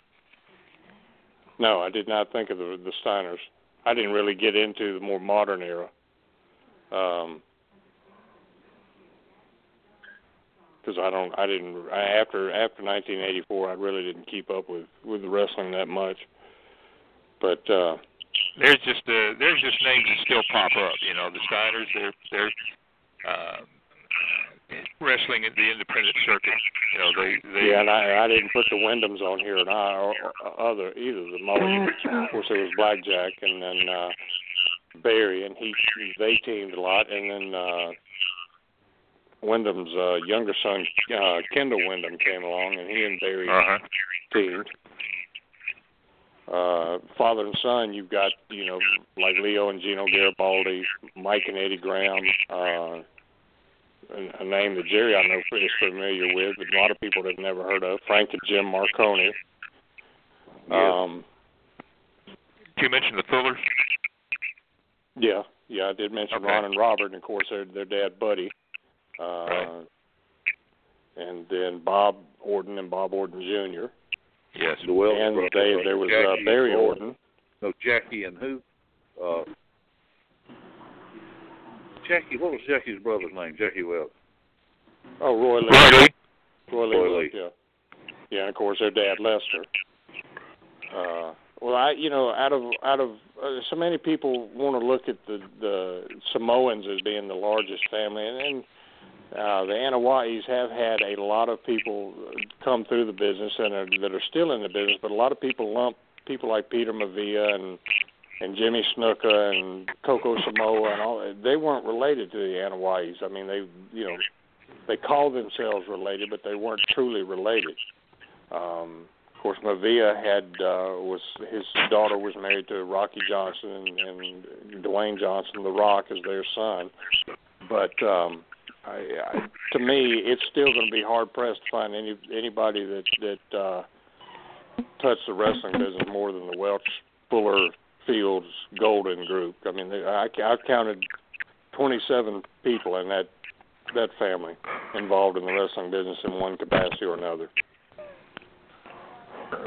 No, I did not think of the Steiners. I didn't really get into the more modern era. Because after 1984, I really didn't keep up with the wrestling that much. But there's just names that still pop up. You know, the Steiners, they're wrestling at the independent circuit. You know, they yeah, and I didn't put the Wyndhams on here, and the Mullins. Of course, there was Blackjack, and then Barry, and they teamed a lot, and then. Wyndham's younger son, Kendall Wyndham, came along, and he and Barry teamed. Father and son, you've got, you know, like Leo and Gino Garibaldi, Mike and Eddie Graham, a name that Jerry I know is familiar with, but a lot of people have never heard of, Frank and Jim Marconi. Yeah. Did you mention the Fullers? Yeah, I did mention Ron and Robert, and of course their dad, Buddy. And then Bob Orton Jr. Yes, the Wells brothers. And there was Barry Orton. No, Jackie and who? Jackie, what was Jackie's brother's name? Jackie Wells. Oh, Roy Lee. Roy Lee. Yeah, and of course their dad Lester. Well, out of so many people want to look at the Samoans as being the largest family, and the Anawais have had a lot of people come through the business and that are still in the business, but a lot of people lump people like Peter Mavia and Jimmy Snuka and Coco Samoa and all. They weren't related to the Anawais. I mean, they called themselves related, but they weren't truly related. Of course, Mavia his daughter was married to Rocky Johnson and Dwayne Johnson, The Rock, as their son, but. To me, it's still going to be hard pressed to find anybody that touched the wrestling business more than the Welch, Fuller, Fields, Golden group. I mean, I've counted 27 people in that family involved in the wrestling business in one capacity or another,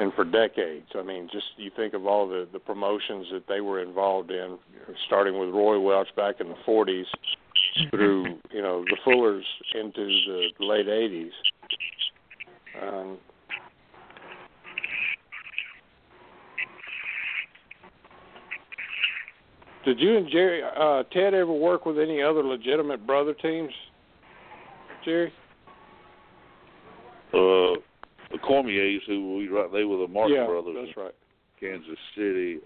and for decades. I mean, just you think of all the promotions that they were involved in, starting with Roy Welch back in the 40s. Through, you know, the Fullers into the late 80s. Did you and Jerry, Ted, ever work with any other legitimate brother teams, Jerry? The Cormiers, they were the Mark brothers. Yeah, that's right. Kansas City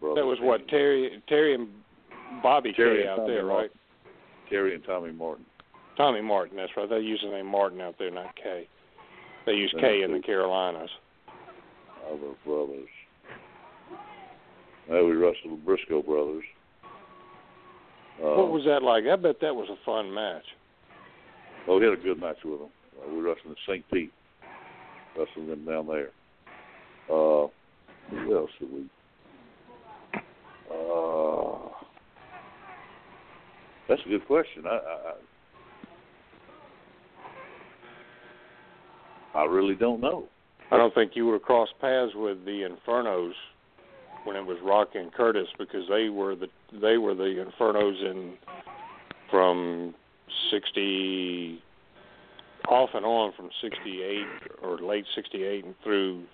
brothers. That was what, Terry and Bobby Terry K out there, right? Terry and Tommy Martin. Tommy Martin, that's right. They use the name Martin out there, not K. They use K in the Carolinas. Other brothers. Now we wrestled the Briscoe brothers. What was that like? I bet that was a fun match. Oh, we had a good match with them. We wrestled in St. Pete. Wrestled them down there. Who else did we? That's a good question. I really don't know. I don't think you would have crossed paths with the Infernos when it was Rocky and Curtis, because they were the Infernos from 60 off and on from 68 or late 68 and through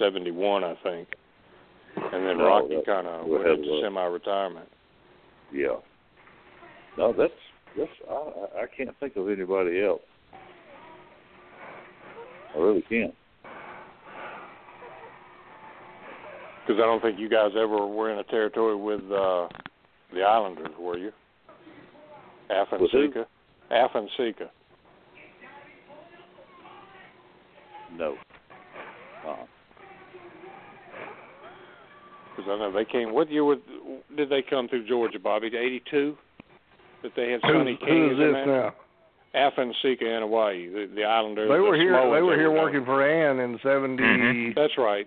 71, I think, and then Rocky kind of went into semi-retirement. Yeah. No, that's I can't think of anybody else. I really can't. Because I don't think you guys ever were in a territory with the Islanders, were you? Afanseca. No. Because I know they came. What year did they come through Georgia, Bobby? 82? That they had Sonny Keyes in that? Afanseca, Anawahi, the Islanders. They were here working for Ann in 73. That's right.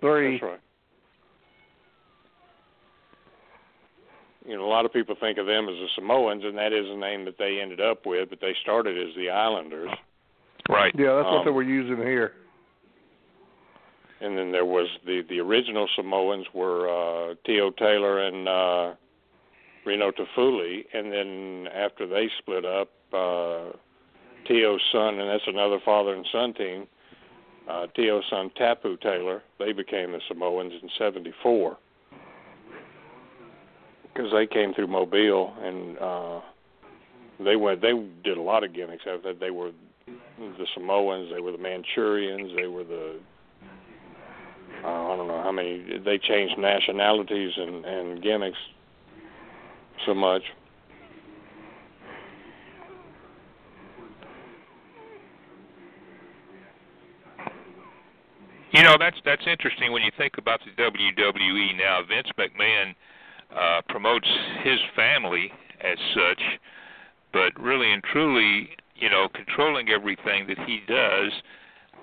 You know, a lot of people think of them as the Samoans, and that is the name that they ended up with, but they started as the Islanders. Right. Yeah, that's what they were using here. And then there was the original Samoans were T.O. Taylor and Reno Tafuli, and then after they split up, T.O.'s son, and that's another father and son team, T.O.'s son Tapu Taylor, they became the Samoans in 74. Because they came through Mobile, and they did a lot of gimmicks after that. They were the Samoans, they were the Manchurians, they were the I don't know how many. They changed nationalities and gimmicks so much. You know, that's interesting when you think about the WWE now. Vince McMahon promotes his family as such, but really and truly, you know, controlling everything that he does,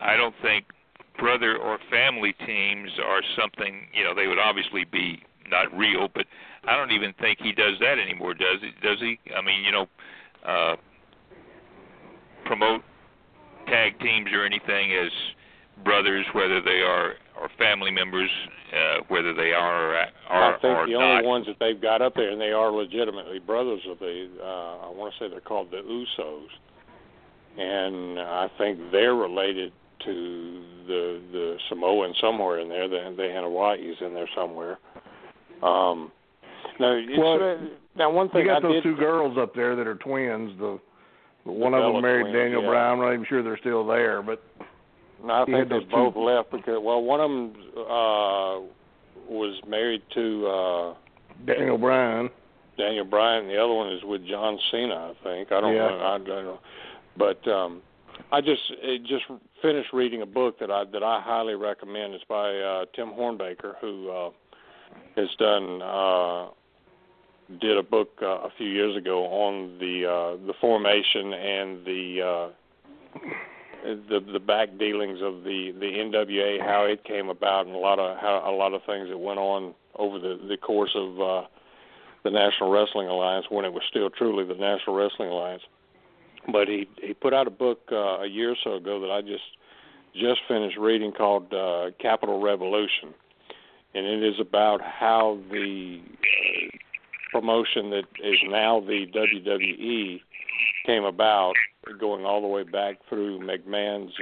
I don't think brother or family teams are something, you know, they would obviously be not real, but I don't even think he does that anymore, does he? I mean, you know, promote tag teams or anything as brothers, whether they are or family members, whether they are or not. I think the only ones that they've got up there, and they are legitimately brothers of the, I want to say they're called the Usos, and I think they're related to the Samoan somewhere in there, the Anawai's in there somewhere. Now one thing you got those two girls up there that are twins. The one of them married twins, Daniel Bryan. I'm not even sure they're still there, but. No, I think they both left because, well, one of them was married to Daniel Bryan. The other one is with John Cena, I think. I don't know. But I just finished reading a book that I highly recommend. It's by Tim Hornbaker, who has did a book a few years ago on the formation and the back dealings of the NWA, how it came about, and a lot of things that went on over the course of the National Wrestling Alliance when it was still truly the National Wrestling Alliance. But he put out a book a year or so ago that I just finished reading called Capital Revolution, and it is about how the promotion that is now the WWE came about, going all the way back through McMahon's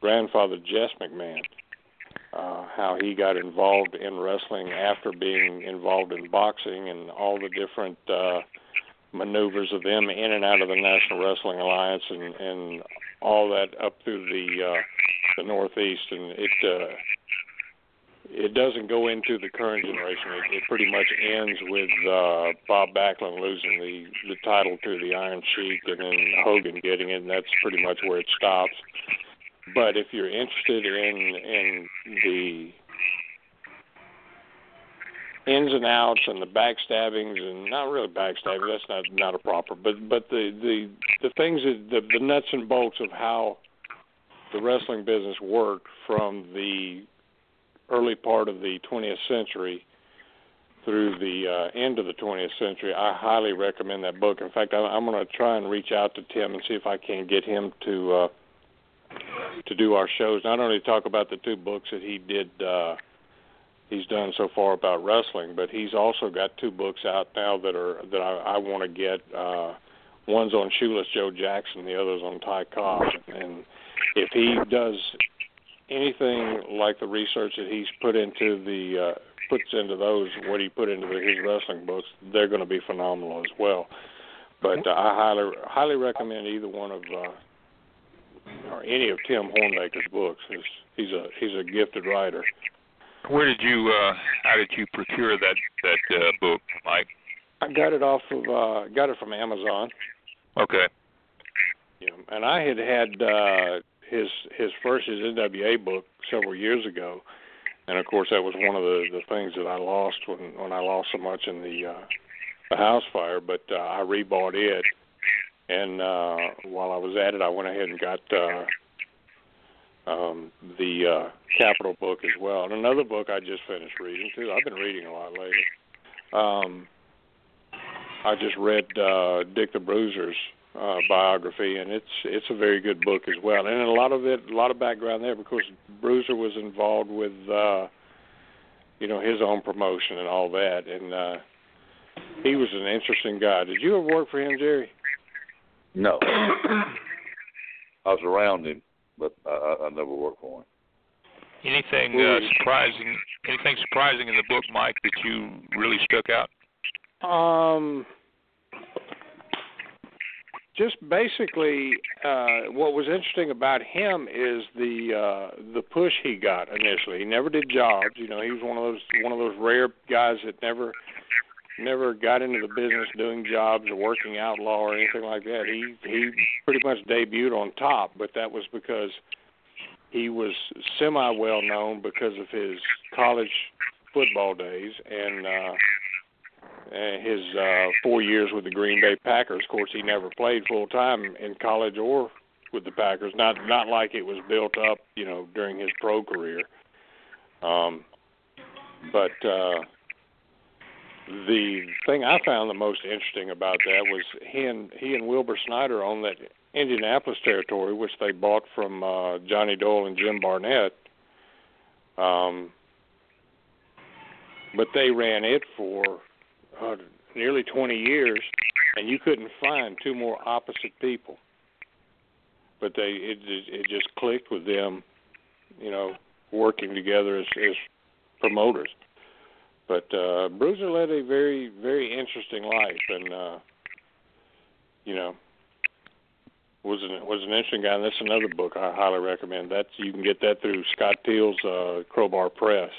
grandfather, Jess McMahon, how he got involved in wrestling after being involved in boxing and all the different maneuvers of them in and out of the National Wrestling Alliance and all that up through the Northeast. And it doesn't go into the current generation. It pretty much ends with Bob Backlund losing the title to the Iron Sheik and then Hogan getting it, and that's pretty much where it stops. But if you're interested in the ins and outs and the backstabbings, and not really backstabbing, that's not a proper, but the things, the nuts and bolts of how the wrestling business worked from the early part of the 20th century through the end of the 20th century, I highly recommend that book. In fact, I'm going to try and reach out to Tim and see if I can get him to do our shows, not only talk about the two books that he did, he's done so far about wrestling, but he's also got two books out now that I want to get. One's on Shoeless Joe Jackson, the other's on Ty Cobb, and if he does anything like the research that he's put into what he put into his wrestling books, they're going to be phenomenal as well. But I highly recommend either one of or any of Tim Hornbaker's books. He's a gifted writer. How did you procure that book, Mike? I got it from Amazon. Okay. Yeah, and I had his first NWA book several years ago, and of course that was one of the things that I lost when I lost so much in the house fire. But I rebought it, and while I was at it, I went ahead and got the Capital book as well, and another book I just finished reading too. I've been reading a lot lately. I just read Dick the Bruiser's biography, and it's a very good book as well. And a lot of background there, because Bruiser was involved with his own promotion and all that, and he was an interesting guy. Did you ever work for him, Jerry? No. I was around him, but I never worked for him. Anything surprising in the book, Mike, that you really stuck out? Just basically, what was interesting about him is the push he got initially. He never did jobs. He was one of those rare guys that never got into the business doing jobs or working outlaw or anything like that. He pretty much debuted on top, but that was because he was semi well known because of his college football days and his 4 years with the Green Bay Packers. Of course, he never played full-time in college or with the Packers, not like it was built up, during his pro career. But the thing I found the most interesting about that was he and Wilbur Snyder owned that Indianapolis territory, which they bought from Johnny Doyle and Jim Barnett. But they ran it for nearly 20 years, and you couldn't find two more opposite people. But it just clicked with them, working together as promoters. But Bruiser led a very, very interesting life, and was an interesting guy. And that's another book I highly recommend. That you can get that through Scott Peel's Crowbar Press.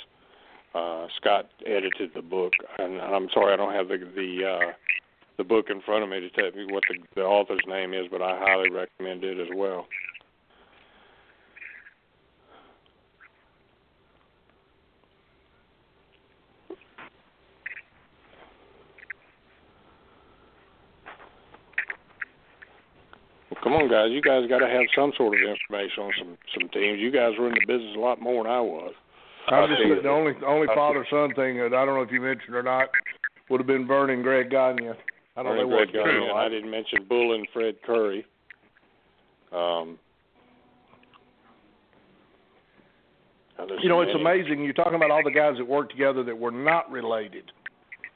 Scott edited the book, and I'm sorry I don't have the book in front of me to tell you what the author's name is, but I highly recommend it as well. Well, come on, guys. You guys got to have some sort of information on some teams. You guys were in the business a lot more than I was. I'm just saying, the only father-son thing that I don't know if you mentioned or not would have been Vern and Greg Gagne. I don't know what Gagne. I didn't mention Bull and Fred Curry. It's amazing. You're talking about all the guys that worked together that were not related.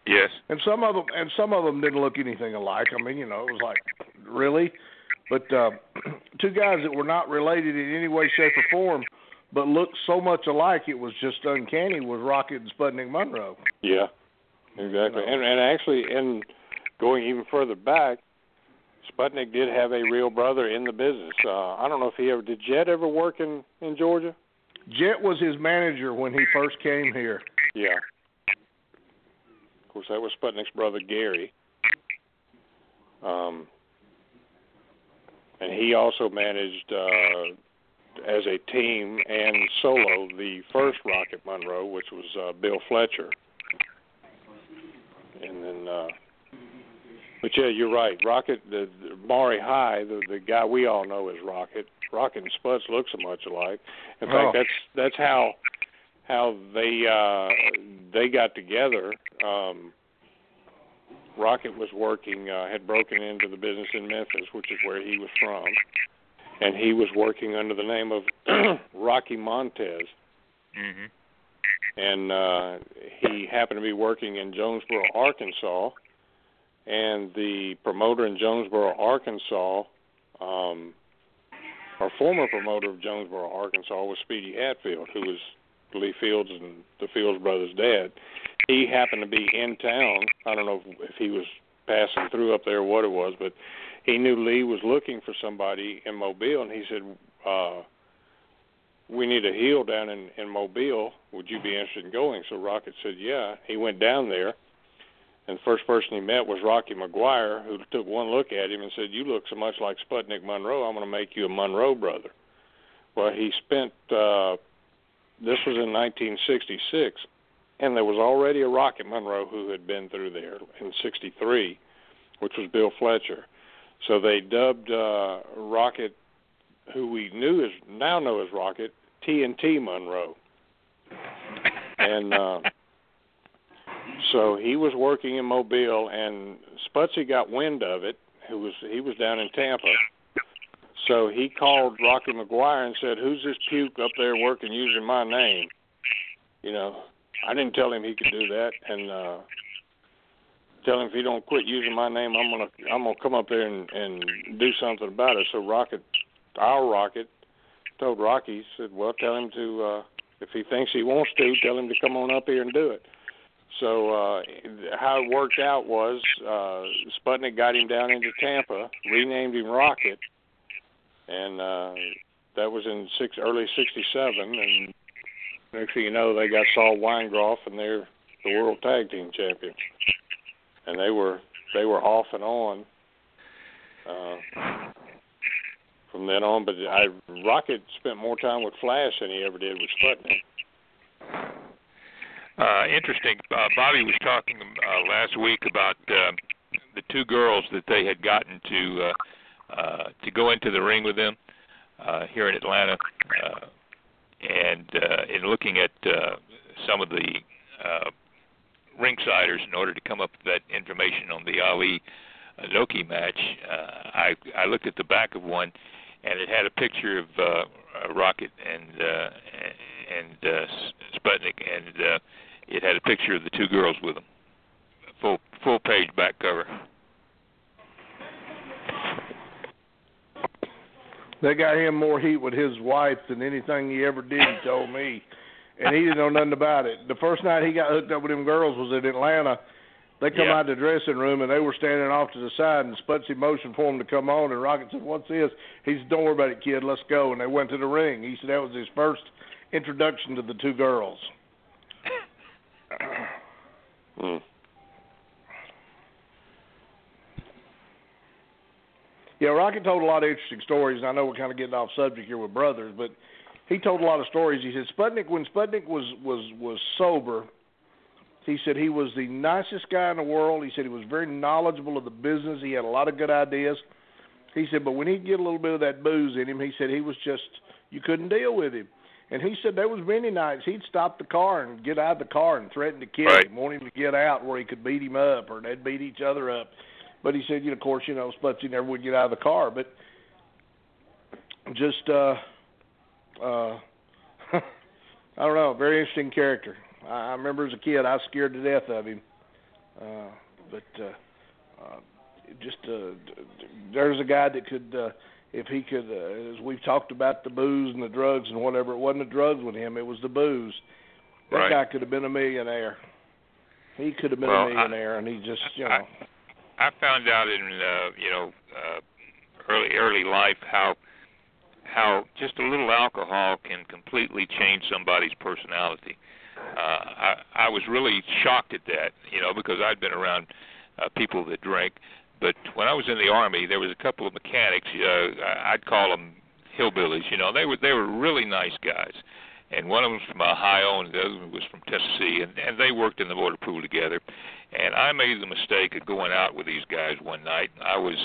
Yes. And some of them didn't look anything alike. I mean, it was like, really? But two guys that were not related in any way, shape, or form, but looked so much alike it was just uncanny, was Rocket and Sputnik Monroe. Yeah, exactly. And going even further back, Sputnik did have a real brother in the business. I don't know if did Jet ever work in Georgia? Jet was his manager when he first came here. Yeah. Of course, that was Sputnik's brother, Gary. And he also managed... as a team and solo, the first Rocket Monroe, which was Bill Fletcher. And then, but yeah, you're right. Rocket, Maury High, the guy we all know as Rocket. Rocket and Spuds look so much alike. In fact, that's how they got together. Rocket was working, had broken into the business in Memphis, which is where he was from. And he was working under the name of Rocky Montez. Mm-hmm. And he happened to be working in Jonesboro, Arkansas. And the promoter in Jonesboro, Arkansas, or former promoter of Jonesboro, Arkansas, was Speedy Hatfield, who was Lee Fields and the Fields brothers' dad. He happened to be in town. I don't know if he was passing through up there or what it was, but he knew Lee was looking for somebody in Mobile, and he said, we need a heel down in Mobile. Would you be interested in going? So Rocket said, yeah. He went down there, and the first person he met was Rocky McGuire, who took one look at him and said, you look so much like Sputnik Monroe, I'm going to make you a Monroe brother. Well, he spent, this was in 1966, and there was already a Rocket Monroe who had been through there in 63, which was Bill Fletcher. So they dubbed Rocket, who we knew now know as Rocket, TNT Monroe. And so he was working in Mobile, and Sputsy got wind of it. He was down in Tampa. So he called Rocky McGuire and said, who's this puke up there working using my name? You know, I didn't tell him he could do that, and tell him if he don't quit using my name, I'm gonna come up there and do something about it. So Rocket told Rocky, said, well, tell him to, if he thinks he wants to, tell him to come on up here and do it. So how it worked out was Sputnik got him down into Tampa, renamed him Rocket, and that was in early 67, and next thing you know, they got Saul Weingroff, and they're the World Tag Team Champions. And they were off and on from then on. But Rocket spent more time with Flash than he ever did with Sputnik. Interesting. Bobby was talking last week about the two girls that they had gotten to go into the ring with them here in Atlanta, and in looking at some of the ringsiders in order to come up with that information on the Ali Noki match, I looked at the back of one, and it had a picture of Rocket and Sputnik, and it had a picture of the two girls with them. Full page back cover. They got him more heat with his wife than anything he ever did, he told me. And he didn't know nothing about it. The first night he got hooked up with them girls was in Atlanta. They come out of the dressing room, and they were standing off to the side, and Sputsy motioned for him to come on, and Rocket said, what's this? He said, don't worry about it, kid, let's go. And they went to the ring. He said that was his first introduction to the two girls. Yeah, Rocket told a lot of interesting stories, and I know we're kind of getting off subject here with brothers, but he told a lot of stories. He said Sputnik, when Sputnik was sober, he said he was the nicest guy in the world. He said he was very knowledgeable of the business. He had a lot of good ideas. He said, but when he'd get a little bit of that booze in him, he said he was just, you couldn't deal with him. And he said there was many nights he'd stop the car and get out of the car and threaten to kill him, want him to get out where he could beat him up or they'd beat each other up. But he said, of course, Sputsy never would get out of the car. But just... I don't know, very interesting character. I remember as a kid I was scared to death of him, but there's a guy that could, if he could, as we've talked about the booze and the drugs and whatever, it wasn't the drugs with him, it was the booze. That guy could have been a millionaire. He could have been a millionaire, and he just, I found out in early life how just a little alcohol can completely change somebody's personality. I was really shocked at that, because I'd been around people that drank. But when I was in the Army, there was a couple of mechanics. I'd call them hillbillies. They were really nice guys. And one of them was from Ohio, and the other one was from Tennessee, and they worked in the motor pool together. And I made the mistake of going out with these guys one night. I was,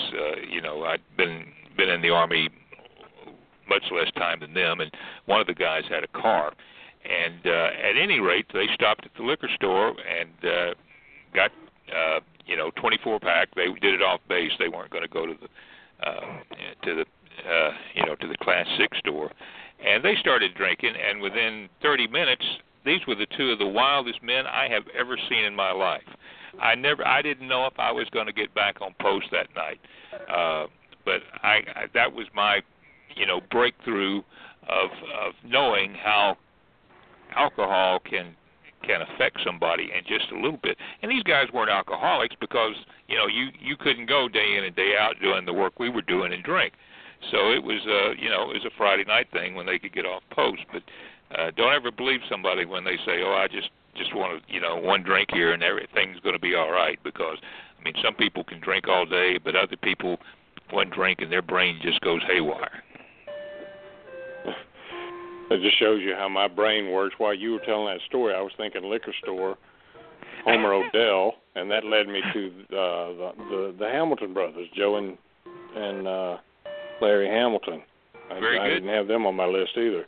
I'd been in the Army much less time than them, and one of the guys had a car. And at any rate, they stopped at the liquor store and got, 24-pack. They did it off base. They weren't going to go to the Class 6 store. And they started drinking, and within 30 minutes, these were the two of the wildest men I have ever seen in my life. I didn't know if I was going to get back on post that night. But that was my breakthrough of knowing how alcohol can affect somebody, and just a little bit. And these guys weren't alcoholics because you couldn't go day in and day out doing the work we were doing and drink. So it was, it was a Friday night thing when they could get off post. But don't ever believe somebody when they say, oh, I just want to, one drink here and everything's going to be all right. Because, I mean, some people can drink all day, but other people, one drink and their brain just goes haywire. It just shows you how my brain works. While you were telling that story, I was thinking liquor store, Homer Odell, and that led me to the Hamilton brothers, Joe and Larry Hamilton. Very good. I didn't have them on my list either.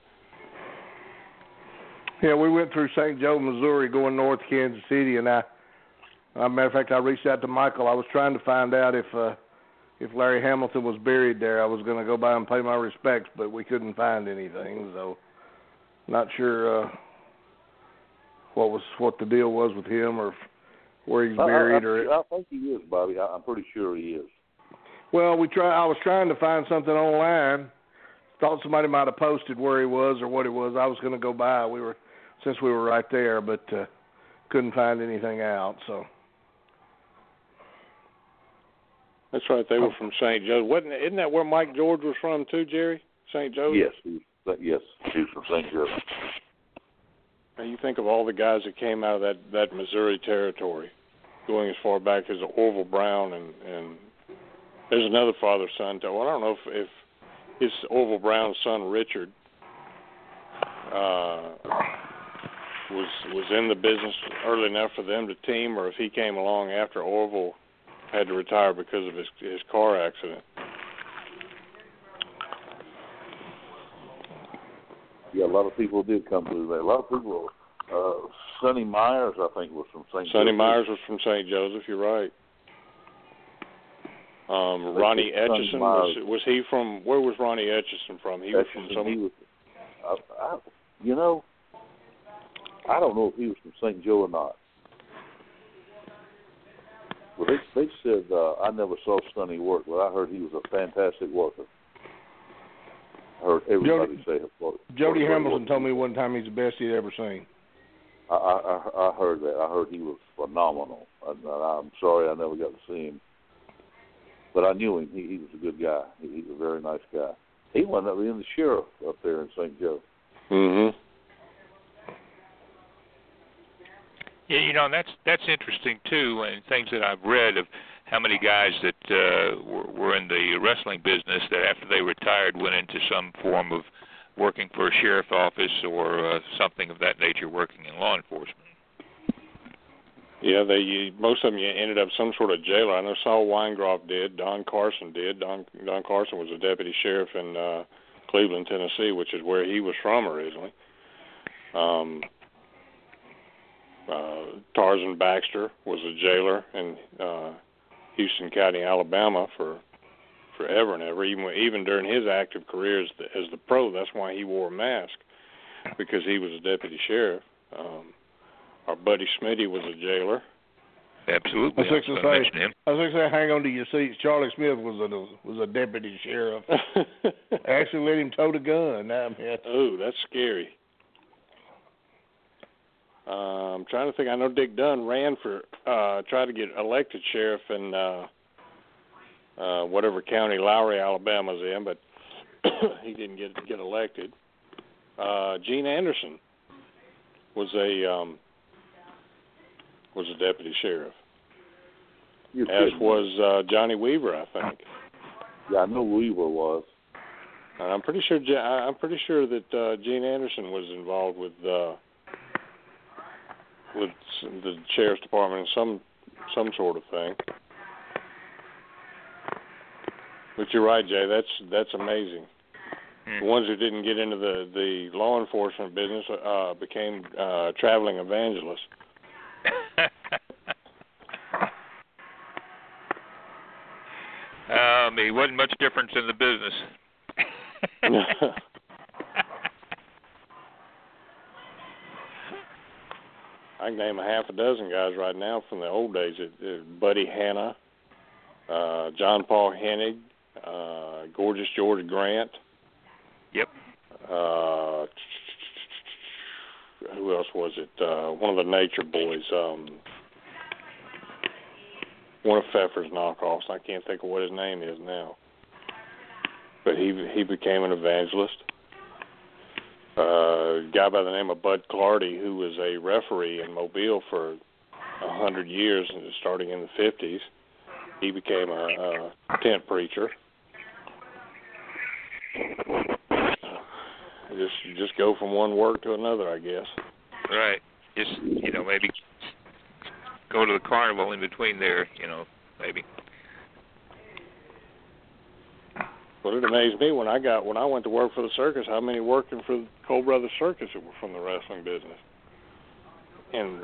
Yeah, we went through St. Joe, Missouri, going north Kansas City, and I matter of fact, I reached out to Michael. I was trying to find out if Larry Hamilton was buried there. I was going to go by and pay my respects, but we couldn't find anything, so not sure what the deal was with him or where he's buried. I think he is, Bobby. I'm pretty sure he is. Well, I was trying to find something online. Thought somebody might have posted where he was or what he was. I was going to go by. Since we were right there, but couldn't find anything out. So that's right. They were from St. Joe. Isn't that where Mike George was from too, Jerry? St. Joe. Yes, he was from St. Joe. Now you think of all the guys that came out of that Missouri territory, going as far back as Orville Brown, and there's another father-son. Well, I don't know if it's Orville Brown's son Richard was in the business early enough for them to team, or if he came along after Orville had to retire because of his car accident. Yeah, a lot of people did come through there. A lot of people. Sonny Myers, I think, was from St. Joseph. Sonny Myers was from St. Joseph. You're right. Ronnie Etchison, was he from? Where was Ronnie Etchison from? He was from somewhere. I don't know if he was from St. Joe or not. Well, they said I never saw Sonny work, but I heard he was a fantastic worker. I heard everybody say it. Jody Hamilton told me one time he's the best he'd ever seen. I heard that. I heard he was phenomenal. I'm sorry I never got to see him. But I knew him. He was a good guy. He was a very nice guy. He wound up being the sheriff up there in St. Joe. Mm-hmm. Yeah, that's interesting, too, and things that I've read of how many guys that were in the wrestling business that after they retired went into some form of working for a sheriff's office or something of that nature, working in law enforcement. Yeah, most of them ended up some sort of jailer. I know Saul Weingroff did. Don Carson did. Don Carson was a deputy sheriff in Cleveland, Tennessee, which is where he was from originally. Tarzan Baxter was a jailer in Houston County, Alabama, for forever and ever. Even during his active career as the pro, that's why he wore a mask, because he was a deputy sheriff. Our buddy Smitty was a jailer. Absolutely. I was going to say, hang on to your seats. Charlie Smith was a deputy sheriff. Actually, let him tote a gun. I mean, oh, that's scary. I'm trying to think. I know Dick Dunn ran for tried to get elected sheriff in whatever county Lowry, Alabama's in, but he didn't get elected. Gene Anderson was a deputy sheriff. As was Johnny Weaver, I think. Yeah, I know Weaver was. And I'm pretty sure that Gene Anderson was involved with the sheriff's department in some sort of thing. But you're right, Jay. That's amazing. The ones who didn't get into the law enforcement business became traveling evangelists. He wasn't much difference in the business. I can name a half a dozen guys right now from the old days. Buddy Hanna, John Paul Hennig, Gorgeous George Grant. Yep. Who else was it? One of the Nature Boys. One of Pfeffer's knockoffs. I can't think of what his name is now. but he became an evangelist. A guy by the name of Bud Clardy, who was a referee in Mobile for 100 years, starting in the 50s, he became a tent preacher. Just go from one work to another, I guess. Right. Just, you know, maybe go to the carnival in between there, you know, maybe. Well, it amazed me when I went to work for the circus, how many working for the Cole Brothers Circus that were from the wrestling business. And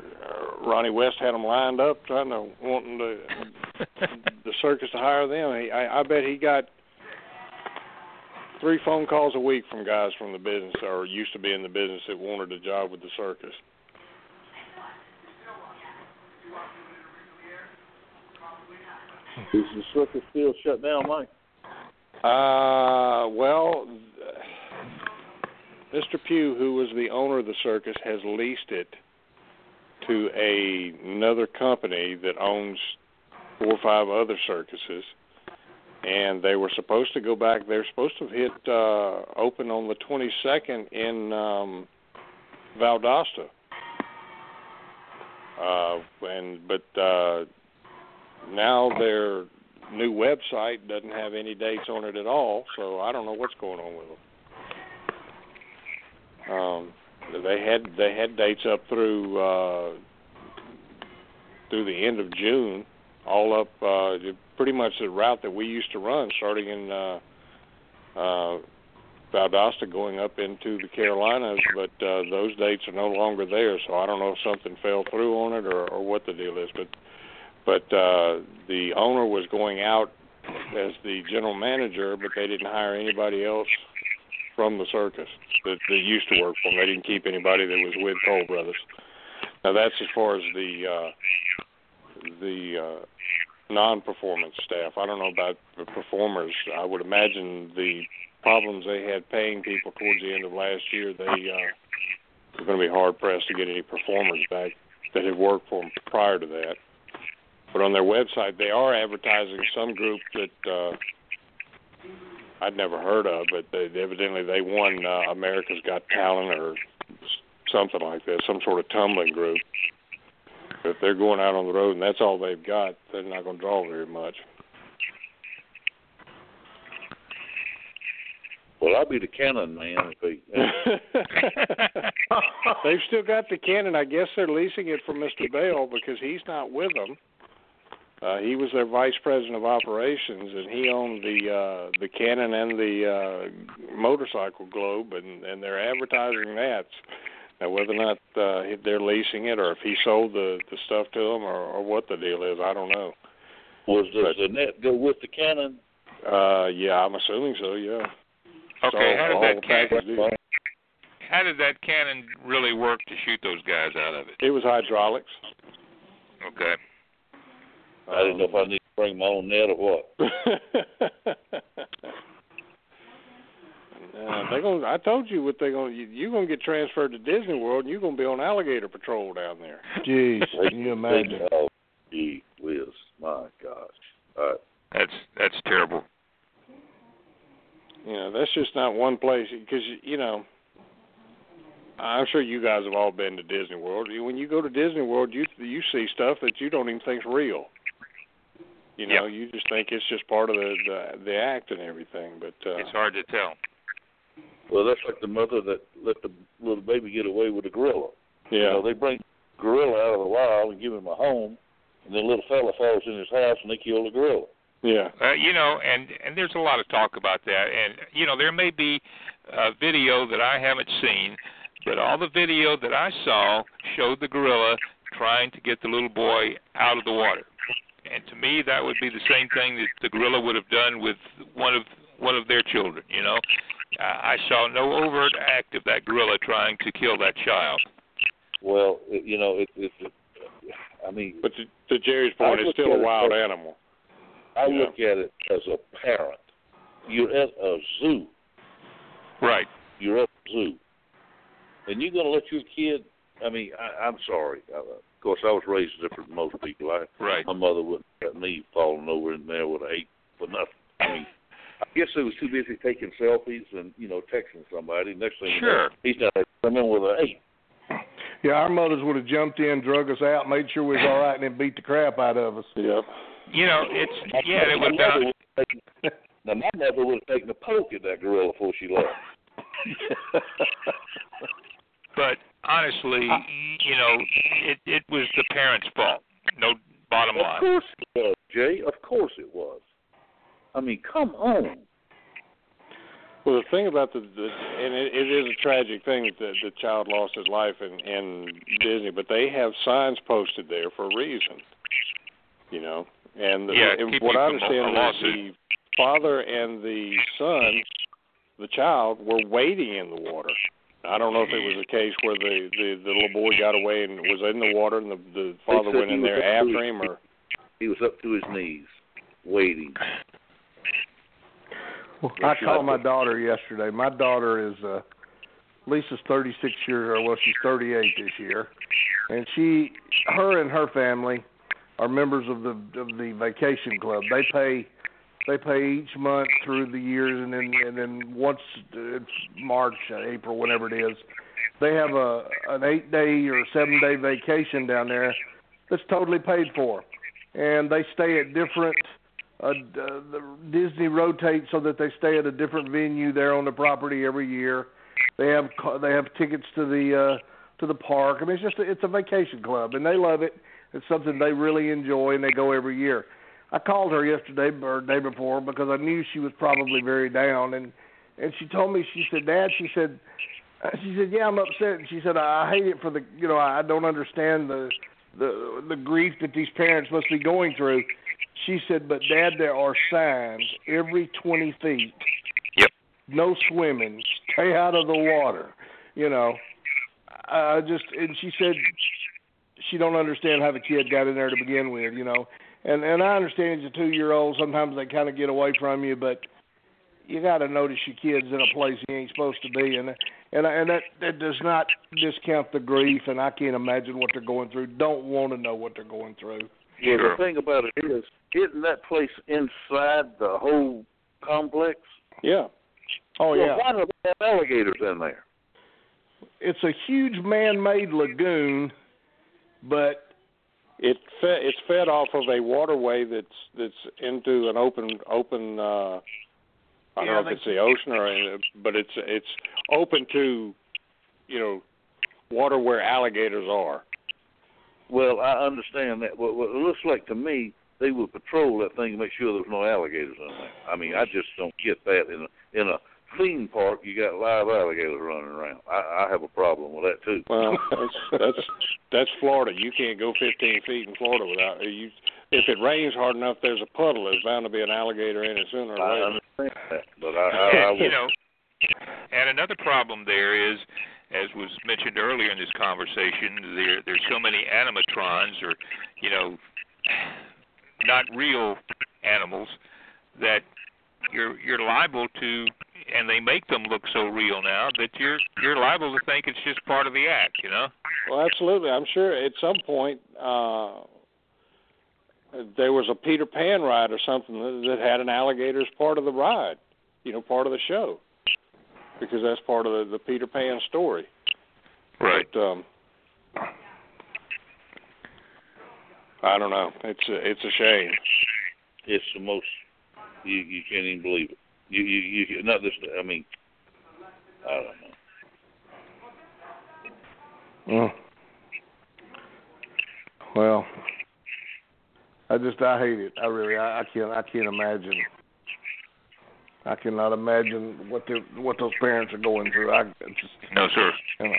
Ronnie West had them lined up, wanting the circus to hire them. I bet he got 3 phone calls a week from guys from the business or used to be in the business that wanted a job with the circus. Is the circus still shut down, Mike? Well, Mr. Pugh, who was the owner of the circus, has leased it to another company that owns 4 or 5 other circuses. And they were supposed to go back. They were supposed to hit open on the 22nd in Valdosta. But now their new website doesn't have any dates on it at all, so I don't know what's going on with them. They had dates up through the end of June, all up. Pretty much the route that we used to run, starting in Valdosta, going up into the Carolinas, but those dates are no longer there, so I don't know if something fell through on it or what the deal is. But the owner was going out as the general manager, but they didn't hire anybody else from the circus that used to work for them. They didn't keep anybody that was with Cole Brothers. Now, that's as far as the non-performance staff. I don't know about the performers. I would imagine the problems they had paying people towards the end of last year, they were going to be hard-pressed to get any performers back that had worked for them prior to that. But on their website, they are advertising some group that I'd never heard of, but evidently they won America's Got Talent or something like that, some sort of tumbling group. If they're going out on the road and that's all they've got, they're not going to draw very much. Well, I'll be the cannon man. They've still got the cannon. I guess they're leasing it from Mr. Bell because he's not with them. He was their vice president of operations, and he owned the cannon and the motorcycle globe, and they're advertising that. Now, whether or not they're leasing it or if he sold the stuff to them or what the deal is, I don't know. Does the net go with the cannon? Yeah, I'm assuming so, yeah. Okay, how did that cannon really work to shoot those guys out of it? It was hydraulics. Okay. I didn't know if I need to bring my own net or what. I told you what they're going to. You're going to get transferred to Disney World, and you're going to be on alligator patrol down there. Jeez, can you imagine? Oh, gee whiz, my gosh, that's terrible. You know, that's just not one place because you know. I'm sure you guys have all been to Disney World. When you go to Disney World, you see stuff that you don't even think's real. You know, yep. You just think it's just part of the act and everything, but it's hard to tell. Well, that's like the mother that let the little baby get away with the gorilla. Yeah. You know, they bring the gorilla out of the wild and give him a home, and the little fella falls in his house and they kill the gorilla. Yeah. You know, and there's a lot of talk about that. And, you know, there may be a video that I haven't seen, but all the video that I saw showed the gorilla trying to get the little boy out of the water. And to me, that would be the same thing that the gorilla would have done with one of their children, you know. I saw no overt act of that gorilla trying to kill that child. Well, you know, but to Jerry's point, it's still a wild animal. I look at it as a parent. You're at a zoo. Right. You're at a zoo. And you're going to let your kid, I'm sorry. Of course, I was raised different than most people. My mother wouldn't let me falling over in there with an ape for nothing. I guess he was too busy taking selfies and, you know, texting somebody. Next thing sure. You know, he's not coming with a hey. Yeah, our mothers would have jumped in, drug us out, made sure we was all right, and then beat the crap out of us. Yeah. You know, it's, yeah, they would have done it. Now, my mother would have taken a poke at that gorilla before she left. But honestly, you know, it was the parents' fault. No, bottom line. Of course it was, Jay. Of course it was. I mean, come on. Well, the thing about it is a tragic thing that the child lost his life in Disney, but they have signs posted there for a reason, you know. And what I understand is the father and the son, the child, were wading in the water. I don't know if it was a case where the little boy got away and was in the water and the father went in there after him. Or he was up to his knees, wading. I called my daughter yesterday. My daughter is, Lisa's 36 years old. Well, she's 38 this year. And her family are members of the vacation club. They pay each month through the years. And then once it's March, April, whenever it is, they have an 8-day or 7-day vacation down there that's totally paid for. And they stay at different the Disney rotates so that they stay at a different venue there on the property every year. They have tickets to the park. I mean, it's a vacation club, and they love it. It's something they really enjoy, and they go every year. I called her yesterday or the day before because I knew she was probably very down, and she told me, she said, Dad, she said, yeah, I'm upset, and she said, I hate it for the, you know, I don't understand the grief that these parents must be going through. She said, but, Dad, there are signs every 20 feet. Yep. No swimming. Stay out of the water. You know, and she said she don't understand how the kid got in there to begin with, you know. And I understand as a 2-year-old, sometimes they kind of get away from you, but you got to notice your kid's in a place he ain't supposed to be. And that does not discount the grief, and I can't imagine what they're going through. Don't want to know what they're going through. Yeah, sure. The thing about it is, isn't that place inside the whole complex? Yeah. Oh, yeah. Why do they have alligators in there? It's a huge man-made lagoon, but it's fed off of a waterway that's into an open. I don't know if it's the ocean or anything, but it's open to, you know, water where alligators are. Well, I understand that. Well, it looks like to me they would patrol that thing to make sure there's no alligators in there. I mean, I just don't get that. In a theme park, you got live alligators running around. I have a problem with that too. Well, that's Florida. You can't go 15 feet in Florida without you. If it rains hard enough, there's a puddle. There's bound to be an alligator in it sooner or later. I understand that, but I you know, and another problem there is, as was mentioned earlier in this conversation, there's so many animatrons, or, you know, not real animals, that you're liable to, and they make them look so real now that you're liable to think it's just part of the act, you know. Well, absolutely. I'm sure at some point there was a Peter Pan ride or something that had an alligator as part of the ride, you know, part of the show. Because that's part of the Peter Pan story. Right. But, I don't know. It's a shame. It's the most, you can't even believe it. You not this, I mean, I don't know. Well, I hate it. I can't imagine. I cannot imagine what those parents are going through. No, sir. You know.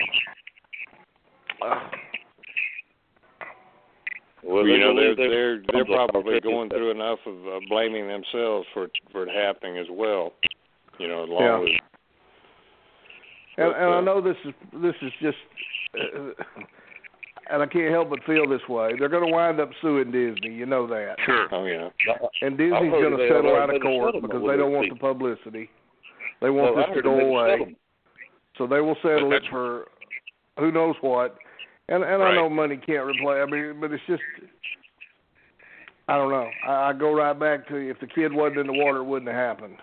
Well, you know, they're probably going through enough of blaming themselves for it happening as well. You know, as long as. And I know this is just, and I can't help but feel this way. They're going to wind up suing Disney. You know that. Sure. Oh, yeah. And Disney's going to settle out of court because they don't want the publicity. They want this to go away. So they will settle it for who knows what. And I know money can't replace. I mean, but it's just, I don't know. I go right back to, if the kid wasn't in the water, it wouldn't have happened.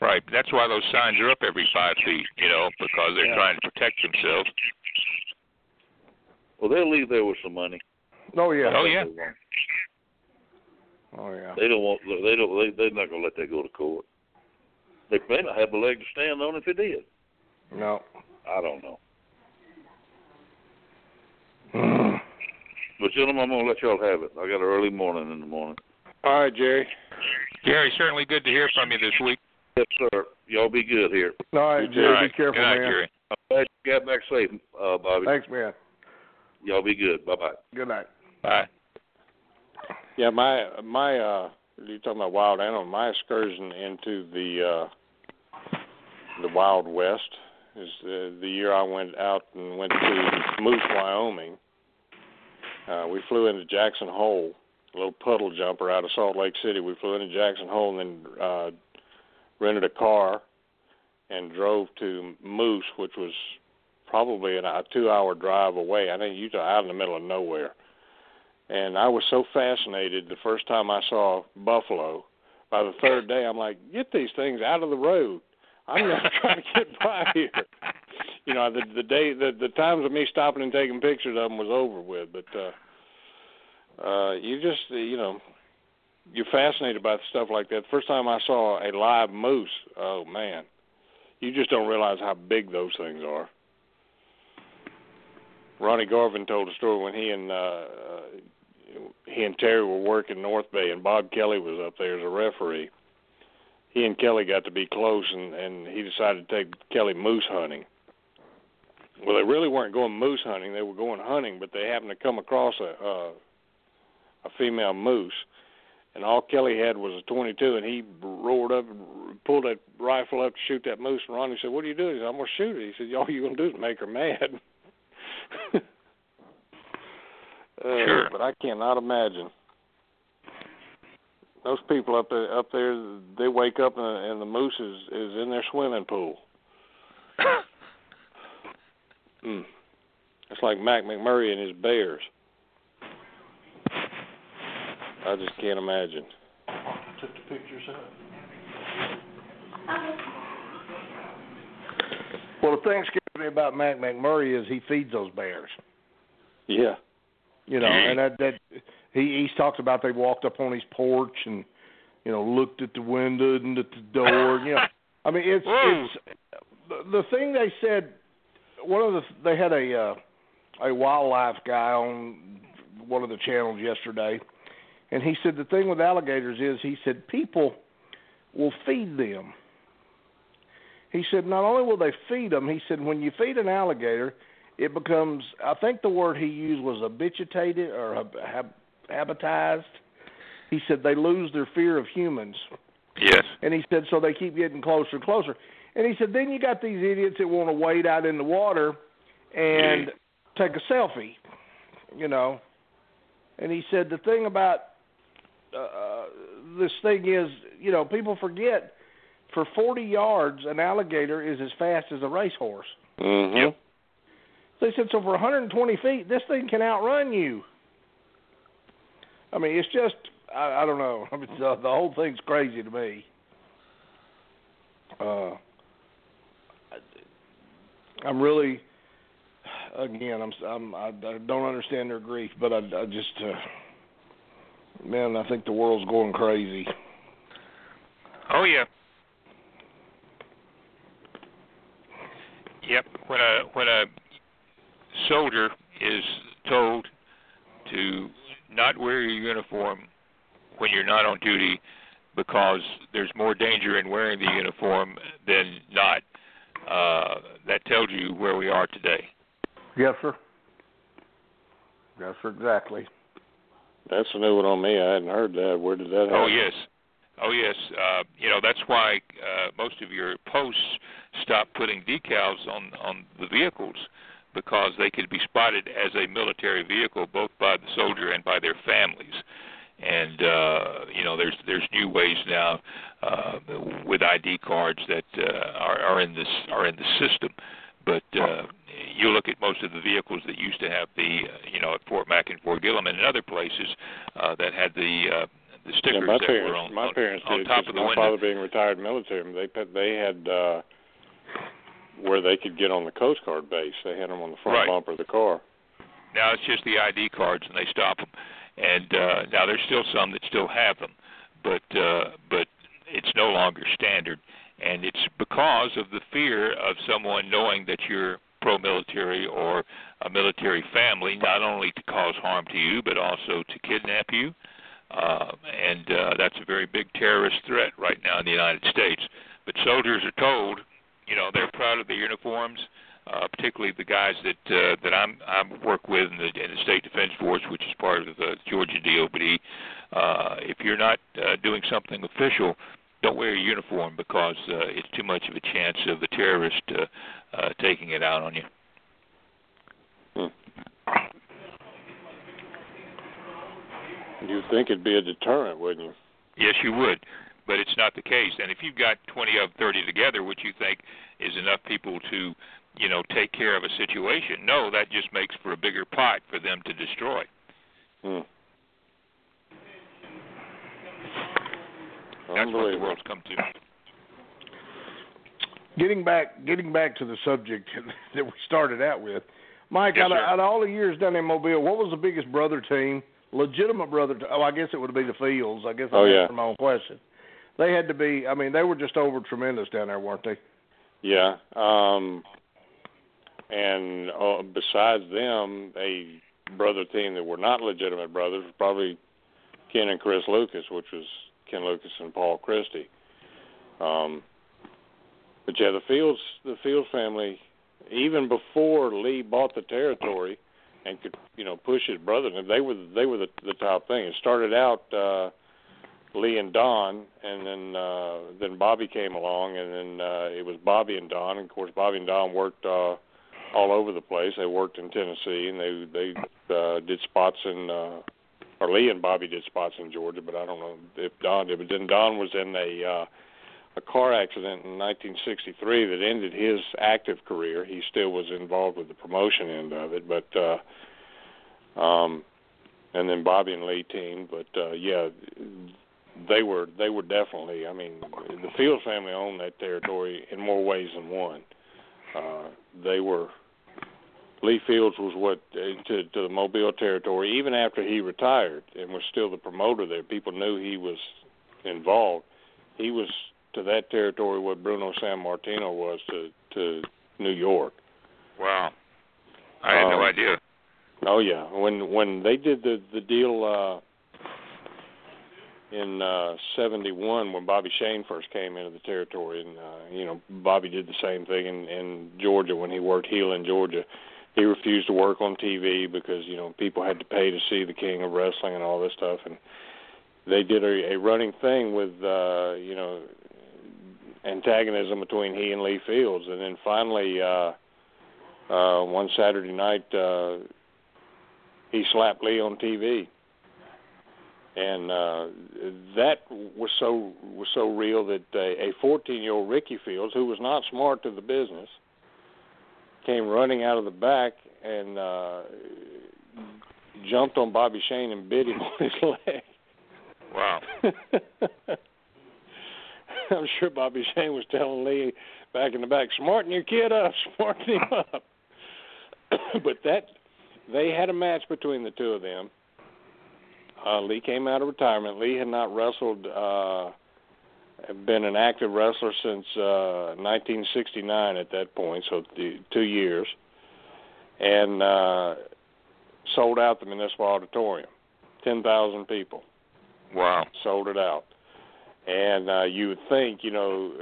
Right. That's why those signs are up every 5 feet, you know, because they're trying to protect themselves. Well, they'll leave there with some money. Oh yeah. Oh yeah. Oh yeah. They don't want. They don't. They're not going to let that go to court. They may not have a leg to stand on if they did. No. I don't know. But, gentlemen, I'm going to let y'all have it. I got an early morning in the morning. All right, Jerry. Jerry, certainly good to hear from you this week. Yes, sir. Y'all be good here. All right, Jerry. All right. Be careful, man. Good night, Jerry. I'm glad you got back safe, Bobby. Thanks, man. Y'all be good. Bye-bye. Good night. Bye. Yeah, my you're talking about wild animal. My excursion into the Wild West is the year I went out and went to Moose, Wyoming. We flew into Jackson Hole, a little puddle jumper out of Salt Lake City. We flew into Jackson Hole and then rented a car and drove to Moose, which was probably a 2-hour drive away. I think Utah, out in the middle of nowhere. And I was so fascinated the first time I saw buffalo. By the third day, I'm like, get these things out of the road. I'm going to try to get by here. You know, the times of me stopping and taking pictures of them was over with. But you just, you know, you're fascinated by stuff like that. First time I saw a live moose, oh, man, you just don't realize how big those things are. Ronnie Garvin told a story when he and Terry were working North Bay, and Bob Kelly was up there as a referee. He and Kelly got to be close, and he decided to take Kelly moose hunting. Well, they really weren't going moose hunting. They were going hunting, but they happened to come across a female moose, and all Kelly had was a .22, and he roared up and pulled that rifle up to shoot that moose, and Ronnie said, what are you doing? He said, I'm going to shoot it. He said, all you're going to do is make her mad. Sure. But I cannot imagine. Those people up there, they wake up and the moose is in their swimming pool. It's like Mac McMurray and his bears. I just can't imagine. Took the pictures up. Well, the thing scares me about Mac McMurray is he feeds those bears. Yeah. You know, and that He's talked about they walked up on his porch and, you know, looked at the window and at the door. And, you know, I mean, it's the thing they said. They had a wildlife guy on one of the channels yesterday, and he said the thing with alligators is he said people will feed them. He said not only will they feed them, he said when you feed an alligator, it becomes, I think the word he used was habituated or habitized. He said they lose their fear of humans. Yes. And he said so they keep getting closer and closer. And he said then you got these idiots that want to wade out in the water and take a selfie, you know. And he said the thing about this thing is, you know, people forget for 40 yards an alligator is as fast as a racehorse. Mm-hmm. Yep. So he said so for 120 feet this thing can outrun you. I mean, it's just, I don't know. I mean, the whole thing's crazy to me. I'm really, again, I don't understand their grief, but I just, man, I think the world's going crazy. Oh, yeah. Yep. When a soldier is told to not wear your uniform when you're not on duty because there's more danger in wearing the uniform than not. That tells you where we are today. Yes, sir. Yes, sir, exactly. That's a new one on me. I hadn't heard that. Where did that happen? Oh, yes. You know, that's why most of your posts stop putting decals on the vehicles, because they could be spotted as a military vehicle both by the soldier and by their families. And, you know, there's new ways now with ID cards that are in the system. But you look at most of the vehicles that used to have the, you know, at Fort Mack and Fort Gillum and in other places that had the the stickers that were on. My parents on, did, on top of the window. My father being retired military, they had where they could get on the Coast Guard base. They had them on the front bumper of the car. Now it's just the ID cards, and they stop them. And now there's still some that still have them, but it's no longer standard. And it's because of the fear of someone knowing that you're pro-military or a military family, not only to cause harm to you, but also to kidnap you. And that's a very big terrorist threat right now in the United States. But soldiers are told, you know, they're proud of their uniforms, particularly the guys that I work with in the State Defense Force, which is part of the Georgia DOD. If you're not doing something official, don't wear a uniform because it's too much of a chance of the terrorist taking it out on you. You'd think it'd be a deterrent, wouldn't you? Yes, you would, but it's not the case. And if you've got 20 of 30 together, which you think is enough people to, you know, take care of a situation, no, that just makes for a bigger pot for them to destroy. Hmm. That's what the world's come to. Getting back to the subject that we started out with, Mike, yes, out of all the years down in Mobile, what was the biggest brother team, legitimate brother team? Oh, I guess it would be the Fields. I guess I answered my own question. They had to be, I mean, they were just over tremendous down there, weren't they? Yeah. And besides them, a brother team that were not legitimate brothers was probably Ken and Chris Lucas, which was Ken Lucas and Paul Christie. But yeah, the Fields family, even before Lee bought the territory and could, you know, push his brother, they were the top thing. It started out Lee and Don, and then Bobby came along, and then it was Bobby and Don. And of course, Bobby and Don worked all over the place. They worked in Tennessee, and they did spots in. Or Lee and Bobby did spots in Georgia, but I don't know if Don did. But then Don was in a car accident in 1963 that ended his active career. He still was involved with the promotion end of it, but and then Bobby and Lee teamed. But they were definitely. I mean, the Fields family owned that territory in more ways than one. They were. Lee Fields was to the Mobile territory, even after he retired and was still the promoter there. People knew he was involved. He was to that territory what Bruno Sammartino was to New York. Wow. I had no idea. Oh, yeah. When they did the deal in 71 when Bobby Shane first came into the territory, and, you know, Bobby did the same thing in Georgia when he worked heel in Georgia. He refused to work on TV because, you know, people had to pay to see the King of Wrestling and all this stuff. And they did a running thing with, you know, antagonism between he and Lee Fields. And then finally, one Saturday night, he slapped Lee on TV. And that was so real that a 14-year-old Ricky Fields, who was not smart to the business, came running out of the back and jumped on Bobby Shane and bit him on his leg. Wow. I'm sure Bobby Shane was telling Lee back in the back, smarten your kid up, smarten him up. But they had a match between the two of them. Lee came out of retirement. Lee had not wrestled, been an active wrestler since 1969 at that point, so 2 years, and sold out the Municipal Auditorium, 10,000 people. Wow. Sold it out. And you would think, you know,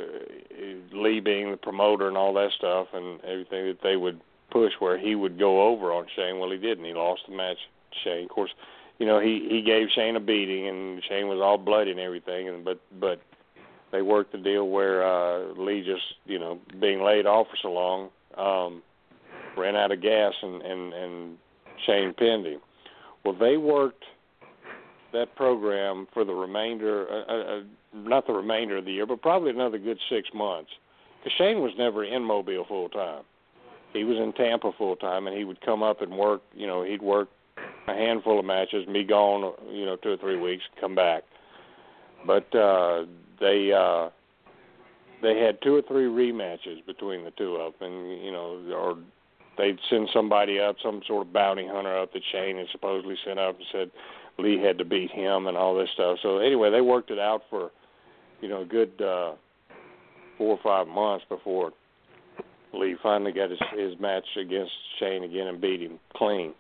Lee being the promoter and all that stuff and everything, that they would push where he would go over on Shane. Well, he didn't. He lost the match to Shane. Of course, you know, he gave Shane a beating, and Shane was all bloody and everything, and but they worked the deal where Lee just, you know, being laid off for so long, ran out of gas, and Shane pinned him. Well, they worked that program for the remainder, not the remainder of the year, but probably another good 6 months. Because Shane was never in Mobile full-time. He was in Tampa full-time, and he would come up and work, you know, he'd work a handful of matches, be gone, you know, 2 or 3 weeks, come back. But they had two or three rematches between the two of them, and, you know, or they'd send somebody up, some sort of bounty hunter up that Shane had supposedly sent up and said Lee had to beat him and all this stuff. So anyway, they worked it out for, you know, a good 4 or 5 months before Lee finally got his match against Shane again and beat him clean.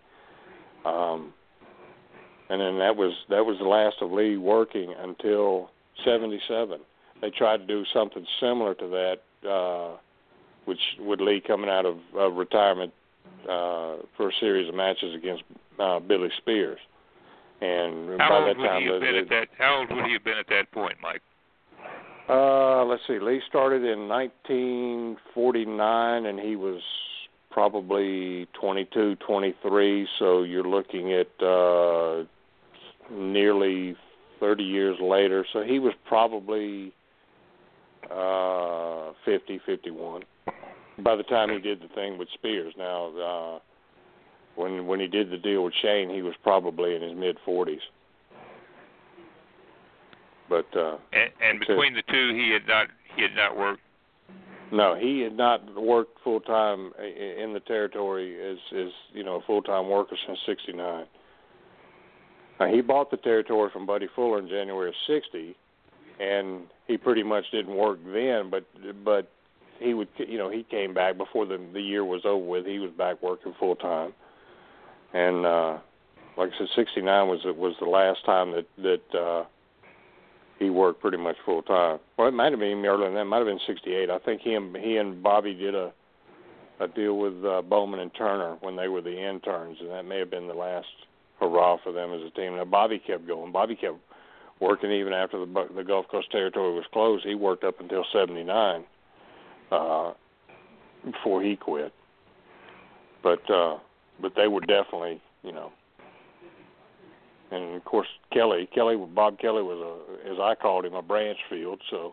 And then that was the last of Lee working until 1977. They tried to do something similar to that, which with Lee coming out of retirement for a series of matches against Billy Spears. And how by that time, how old would he have been at that point, Mike? Let's see. Lee started in 1949, and he was probably 22, 23. So you're looking at nearly 30 years later. So he was probably 50, 51 by the time he did the thing with Spears. Now, when he did the deal with Shane, he was probably in his mid-40s. But and between the two, he had not worked. No, he had not worked full time in the territory as you know, a full time worker since '69. He bought the territory from Buddy Fuller in January of '60, and he pretty much didn't work then. But he would, you know, he came back before the year was over with. He was back working full time, and like I said, '69 was the last time that. He worked pretty much full time. Well, it might have been earlier than that. It might have been '68. I think he and Bobby did a deal with Bowman and Turner when they were the interns, and that may have been the last hurrah for them as a team. Now Bobby kept going. Bobby kept working even after the Gulf Coast Territory was closed. He worked up until '79 before he quit. But they were definitely, you know. And of course, Kelly, Bob Kelly was as I called him, a branch field. So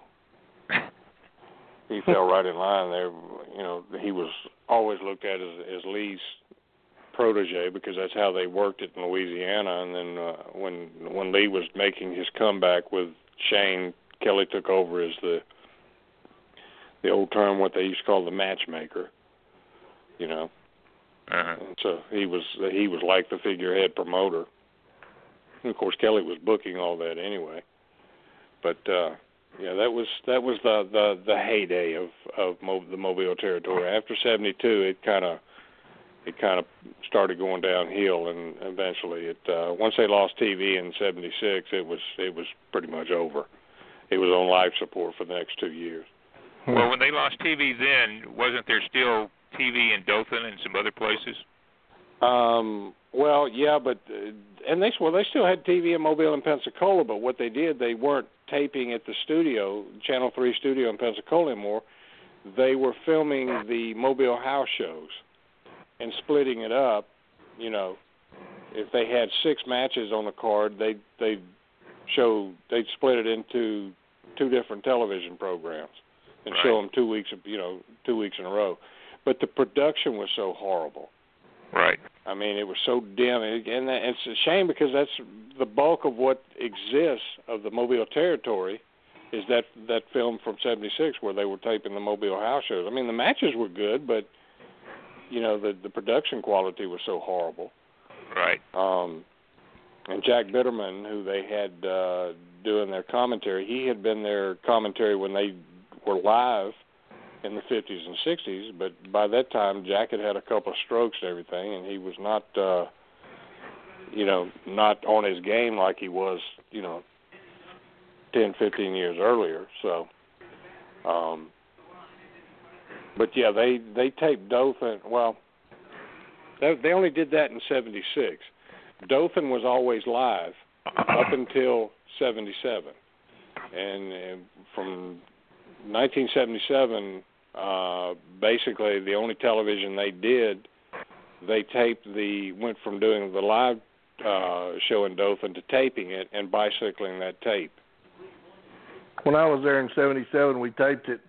he fell right in line there. You know, he was always looked at as Lee's protege because that's how they worked it in Louisiana. And then when Lee was making his comeback with Shane, Kelly took over as the old term, what they used to call the matchmaker. You know, and so he was like the figurehead promoter. And of course, Kelly was booking all that anyway. But yeah, that was the heyday of the Mobile territory. After '72, it kind of started going downhill, and eventually, once they lost TV in '76, it was pretty much over. It was on life support for the next 2 years. Well, when they lost TV, then wasn't there still TV in Dothan and some other places? Well, yeah, but they still had TV in Mobile and Pensacola, but what they did, they weren't taping at the studio, Channel 3 studio in Pensacola anymore. They were filming the Mobile house shows and splitting it up. You know, if they had 6 matches on the card, they'd split it into 2 different television programs and right. Show them 2 weeks, you know, 2 weeks in a row. But the production was so horrible. Right. I mean, it was so dim, and it's a shame because that's the bulk of what exists of the Mobile territory is that film from '76 where they were taping the Mobile house shows. I mean, the matches were good, but you know the production quality was so horrible. Right. And Jack Bitterman, who they had doing their commentary, he had been their commentary when they were live in the 50s and 60s, but by that time Jack had a couple of strokes and everything, and he was not on his game like he was, you know, 10, 15 years earlier. So, but yeah, they taped Dothan. Well, they only did that in '76. Dothan was always live up until '77, and from 1977. Basically, the only television they did, they went from doing the live show in Dothan to taping it and bicycling that tape. When I was there in '77, we taped it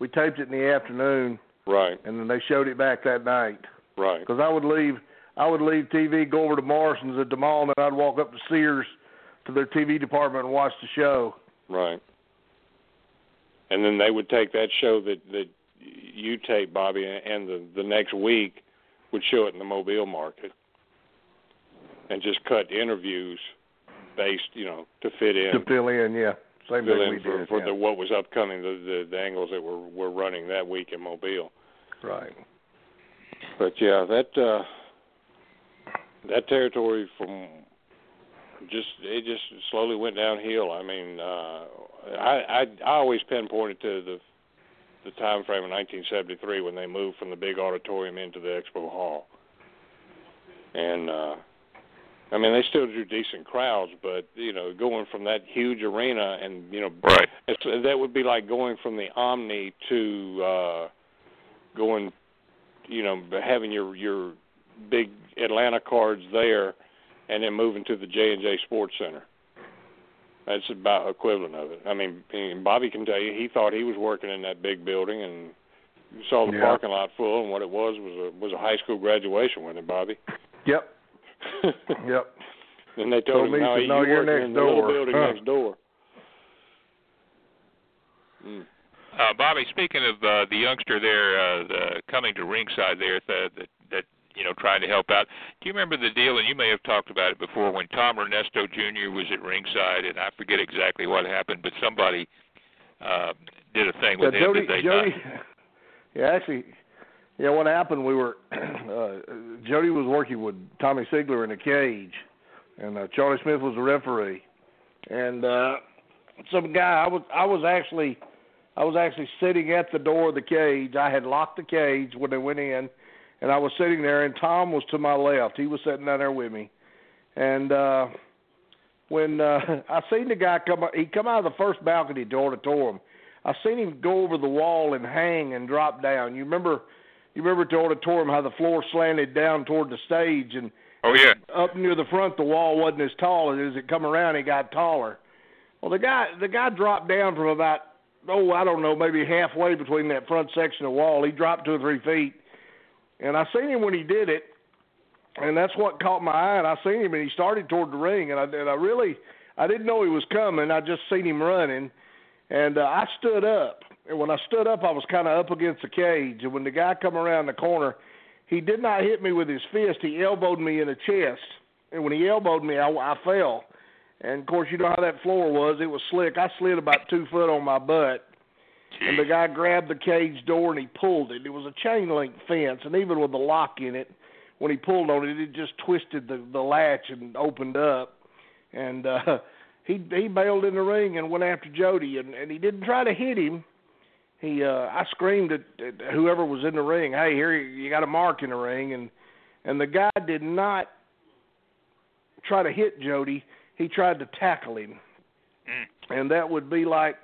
in the afternoon, right? And then they showed it back that night, right? Because I would leave TV, go over to Morrison's at the mall, and I'd walk up to Sears to their TV department and watch the show. Right. And then they would take that show that you taped, Bobby, and the next week would show it in the Mobile market and just cut interviews based, to fit in. To fill in, yeah. Same fill thing in we for, did, for yeah. the, what was upcoming, the angles that were running that week in Mobile. Right. But, yeah, that territory it just slowly went downhill. I mean, I always pinpointed to the time frame of 1973 when they moved from the big auditorium into the expo hall. And, I mean, they still drew decent crowds, but, going from that huge arena and, right. That would be like going from the Omni to going, having your big Atlanta cards there and then moving to the J&J Sports Center. That's about equivalent of it. I mean, Bobby can tell you he thought he was working in that big building and saw the parking lot full, and what it was a high school graduation, wasn't it, Bobby? Yep. Yep. And they told him, no, you're working in the little building next door. Mm. Bobby, speaking of the youngster there coming to ringside there that trying to help out. Do you remember the deal, and you may have talked about it before, when Tom Ernesto Jr. was at ringside, and I forget exactly what happened, but somebody did a thing with him. Jody, what happened, we were, Jody was working with Tommy Sigler in a cage, and Charlie Smith was the referee, and some guy, I was actually sitting at the door of the cage. I had locked the cage when they went in, and I was sitting there, and Tom was to my left. He was sitting down there with me. And when I seen the guy come out of the first balcony to auditorium, I seen him go over the wall and hang and drop down. You remember at the auditorium how the floor slanted down toward the stage, and up near the front the wall wasn't as tall, and as it come around it got taller. Well, the guy dropped down from about, I don't know, maybe halfway between that front section of wall. He dropped 2 or 3 feet. And I seen him when he did it, and that's what caught my eye. And I seen him, and he started toward the ring, and I didn't know he was coming. I just seen him running, and I stood up. And when I stood up, I was kind of up against the cage. And when the guy come around the corner, he did not hit me with his fist. He elbowed me in the chest. And when he elbowed me, I fell. And, of course, you know how that floor was. It was slick. I slid about 2 foot on my butt. And the guy grabbed the cage door and he pulled it. It was a chain link fence, and even with the lock in it, when he pulled on it, it just twisted the latch and opened up. And he bailed in the ring and went after Jody, and he didn't try to hit him. He I screamed at whoever was in the ring, "Hey, here you got a mark in the ring," and the guy did not try to hit Jody. He tried to tackle him, and that would be like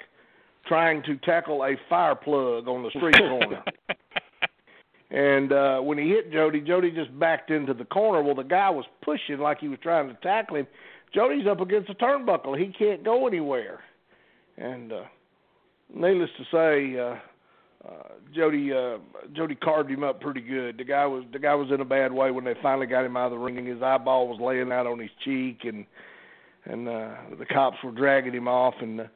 trying to tackle a fire plug on the street corner. And when he hit Jody just backed into the corner. Well, the guy was pushing like he was trying to tackle him. Jody's up against a turnbuckle. He can't go anywhere. And needless to say, Jody carved him up pretty good. The guy was in a bad way when they finally got him out of the ring. His eyeball was laying out on his cheek, and the cops were dragging him off, and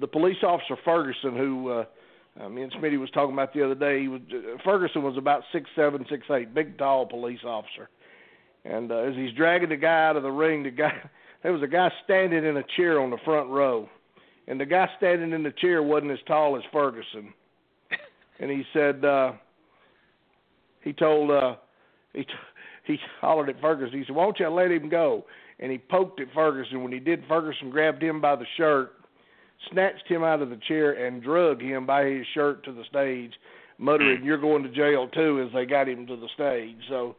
the police officer Ferguson, who me and Smitty was talking about the other day, Ferguson was about 6'7", 6'8", big, tall police officer. And as he's dragging the guy out of the ring, there was a guy standing in a chair on the front row, and the guy standing in the chair wasn't as tall as Ferguson. And he said, he hollered at Ferguson. He said, "Why don't you let him go?" And he poked at Ferguson. When he did, Ferguson grabbed him by the shirt, snatched him out of the chair, and drug him by his shirt to the stage, muttering, "You're going to jail too," as they got him to the stage. So,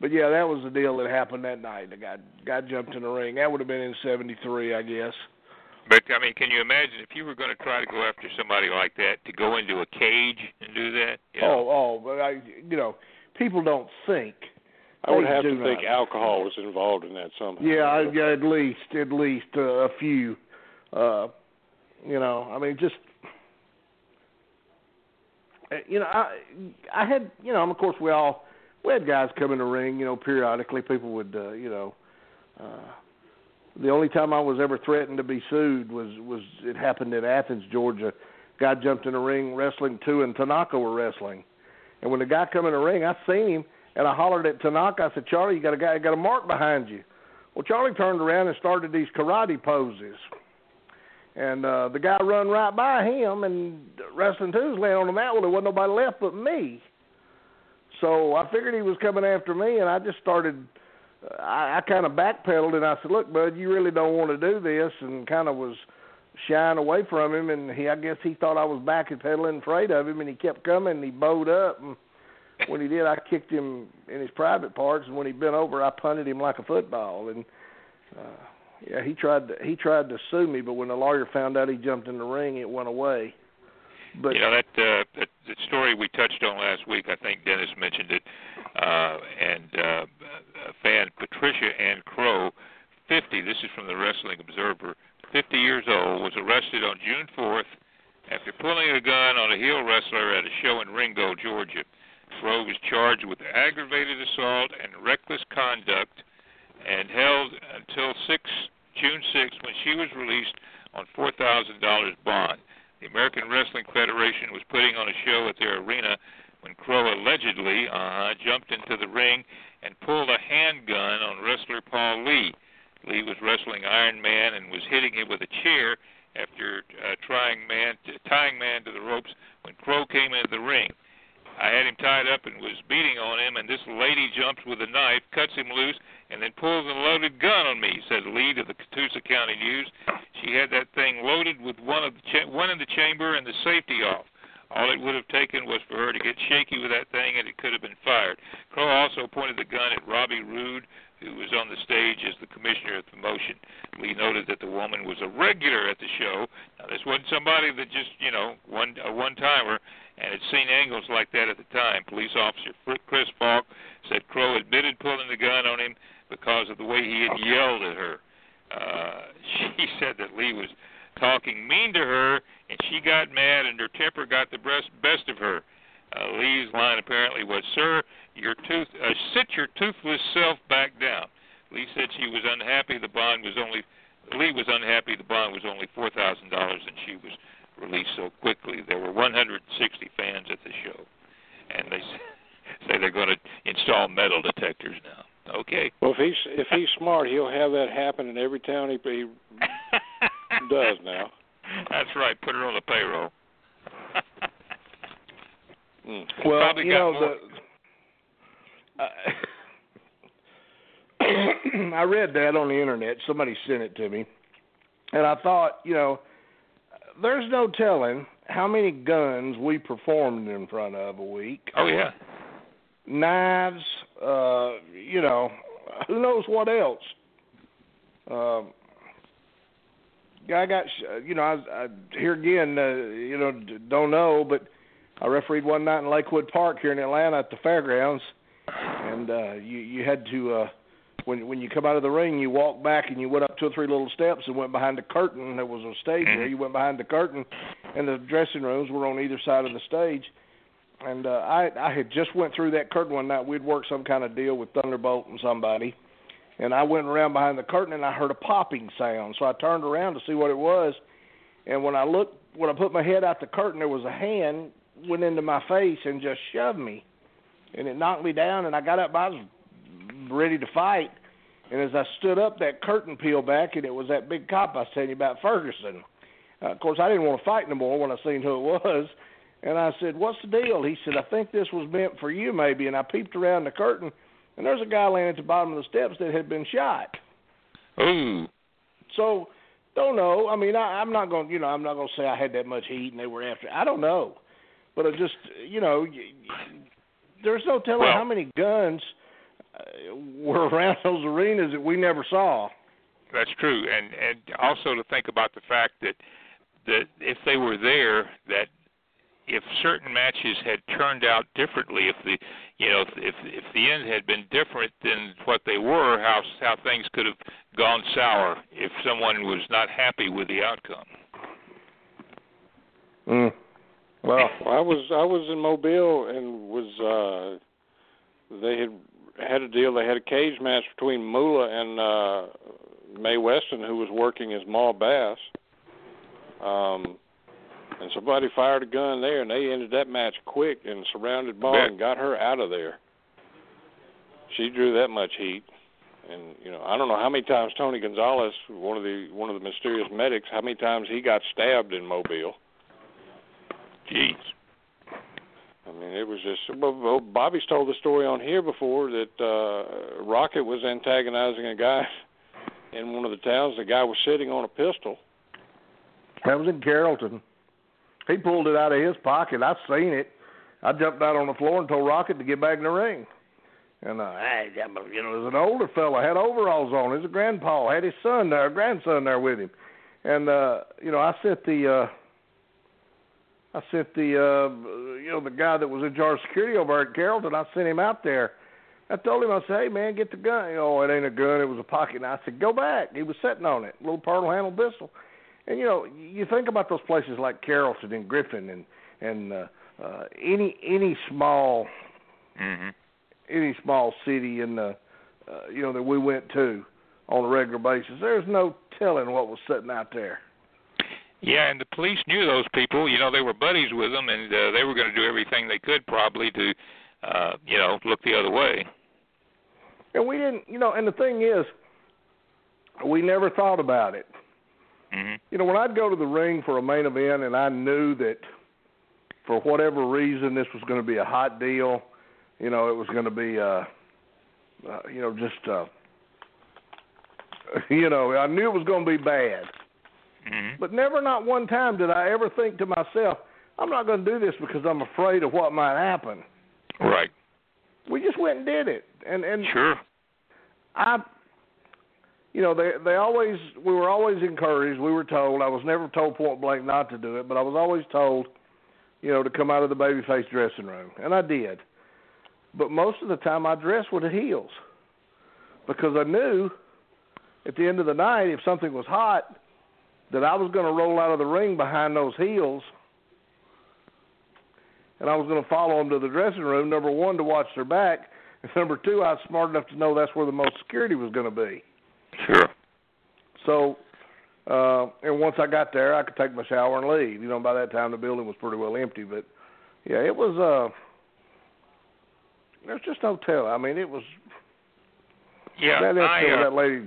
but yeah, that was the deal that happened that night. The guy jumped in the ring. That would have been in '73, I guess. But I mean, can you imagine if you were going to try to go after somebody like that, to go into a cage and do that? You know? People don't think. I would have to think alcohol was involved in that somehow. Yeah, at least a few. Of course, we had guys come in the ring, periodically. People would, The only time I was ever threatened to be sued was it happened in Athens, Georgia. Guy jumped in the ring wrestling too, and Tanaka were wrestling. And when the guy come in the ring, I seen him, and I hollered at Tanaka. I said, Charlie, you got a guy, you got a mark behind you. Well, Charlie turned around and started these karate poses. And the guy run right by him, and Wrestling 2 was laying on the mat. Well, there wasn't nobody left but me. So I figured he was coming after me, and I just started I kind of backpedaled, and I said, look, bud, you really don't want to do this, and kind of was shying away from him, and I guess he thought I was backpedaling afraid of him, and he kept coming, and he bowed up, and when he did, I kicked him in his private parts, and when he bent over, I punted him like a football, and yeah, he tried to sue me, but when the lawyer found out he jumped in the ring, it went away. But you know that story we touched on last week. I think Dennis mentioned it. And fan Patricia Ann Crow, 50. This is from the Wrestling Observer. 50 years old, was arrested on June 4th after pulling a gun on a heel wrestler at a show in Ringo, Georgia. Crow was charged with aggravated assault and reckless conduct, and held until June 6th, when she was released on $4,000 bond. The American Wrestling Federation was putting on a show at their arena when Crow allegedly jumped into the ring and pulled a handgun on wrestler Paul Lee. Lee was wrestling Iron Man and was hitting him with a chair after tying man to the ropes when Crow came into the ring. I had him tied up and was beating on him, and this lady jumps with a knife, cuts him loose, and then pulls a loaded gun on me, said Lee to the Catoosa County News. She had that thing loaded with one in the chamber and the safety off. All it would have taken was for her to get shaky with that thing, and it could have been fired. Crow also pointed the gun at Robbie Roode, who was on the stage as the commissioner of the promotion. Lee noted that the woman was a regular at the show. Now, this wasn't somebody that just, a one-timer, and had seen angles like that at the time. Police officer Chris Falk said Crow admitted pulling the gun on him because of the way he had yelled at her. She said that Lee was talking mean to her, and she got mad, and her temper got the best of her. Lee's line apparently was, "Sir, sit your toothless self back down." Lee said she was unhappy. Lee was unhappy. The bond was only $4,000, and she was released so quickly. There were 160 fans at the show, and they say they're going to install metal detectors now. Okay. Well, if he's smart, he'll have that happen in every town he does now. That's right. Put her on the payroll. Well, probably I read that on the internet. Somebody sent it to me, and I thought, there's no telling how many guns we performed in front of a week. Oh yeah, knives. Who knows what else? I got. I here again. Don't know, but. I refereed one night in Lakewood Park here in Atlanta at the fairgrounds, and you had to, when you come out of the ring, you walked back and you went up two or three little steps and went behind the curtain. There was a stage there. You went behind the curtain, and the dressing rooms were on either side of the stage. And I had just went through that curtain one night. We'd worked some kind of deal with Thunderbolt and somebody, and I went around behind the curtain, and I heard a popping sound. So I turned around to see what it was, and when I put my head out the curtain, there was a hand went into my face and just shoved me, and it knocked me down, and I got up. I was ready to fight, and as I stood up, that curtain peeled back, and it was that big cop I was telling you about, Ferguson. Of course, I didn't want to fight no more when I seen who it was, and I said, "What's the deal?" He said, "I think this was meant for you, maybe," and I peeped around the curtain, and there's a guy laying at the bottom of the steps that had been shot. Oh. So, don't know. I mean, I'm not going to, I'm not going to say I had that much heat and they were after. I don't know. But I just, there's no telling how many guns were around those arenas that we never saw. That's true, and also to think about the fact that if they were there, that if certain matches had turned out differently, if the end had been different than what they were, how things could have gone sour if someone was not happy with the outcome. Mm. Well, I was in Mobile and was they had a deal. They had a cage match between Moolah and Mae Weston, who was working as Ma Bass, and somebody fired a gun there, and they ended that match quick and surrounded Ma and got her out of there. She drew that much heat. And, you know, I don't know how many times Tony Gonzalez, one of the mysterious medics, how many times he got stabbed in Mobile. Jeez. I mean, it was just, well, Bobby's told the story on here before that Rocket was antagonizing a guy in one of the towns. The guy was sitting on a pistol. That was in Carrollton. He pulled it out of his pocket. I seen it. I jumped out on the floor and told Rocket to get back in the ring. And, you know, there's an older fella, had overalls on. There's a grandpa, had his son there, grandson there with him. And, you know, I sent the you know, the guy that was in charge of security over at Carrollton, I sent him out there. I told him, I said, hey, man, get the gun. Oh, it ain't a gun. It was a pocket. And I said, go back. He was sitting on it, a little pearl-handle pistol. And, you know, you think about those places like Carrollton and Griffin and any small mm-hmm. any small city in the, you know, that we went to on a regular basis. There's no telling what was sitting out there. Yeah, and the police knew those people. You know, they were buddies with them, and they were going to do everything they could probably to, you know, look the other way. And we didn't, you know, and the thing is, we never thought about it. Mm-hmm. You know, when I'd go to the ring for a main event and I knew that for whatever reason this was going to be a hot deal, you know, it was going to be, you know, just, you know, I knew it was going to be bad. Mm-hmm. But never, not one time did I ever think to myself, I'm not going to do this because I'm afraid of what might happen. Right. We just went and did it. And sure. I, you know, they always, we were always encouraged. We were told, I was never told point blank not to do it, but I was always told, you know, to come out of the babyface dressing room. And I did. But most of the time I dressed with the heels because I knew at the end of the night, if something was hot, that I was going to roll out of the ring behind those heels, and I was going to follow them to the dressing room, number one, to watch their back, and number two, I was smart enough to know that's where the most security was going to be. Sure. So, and once I got there, I could take my shower and leave. You know, by that time, the building was pretty well empty, but, yeah, it was, there's just no tell. I mean, it was, yeah, that lady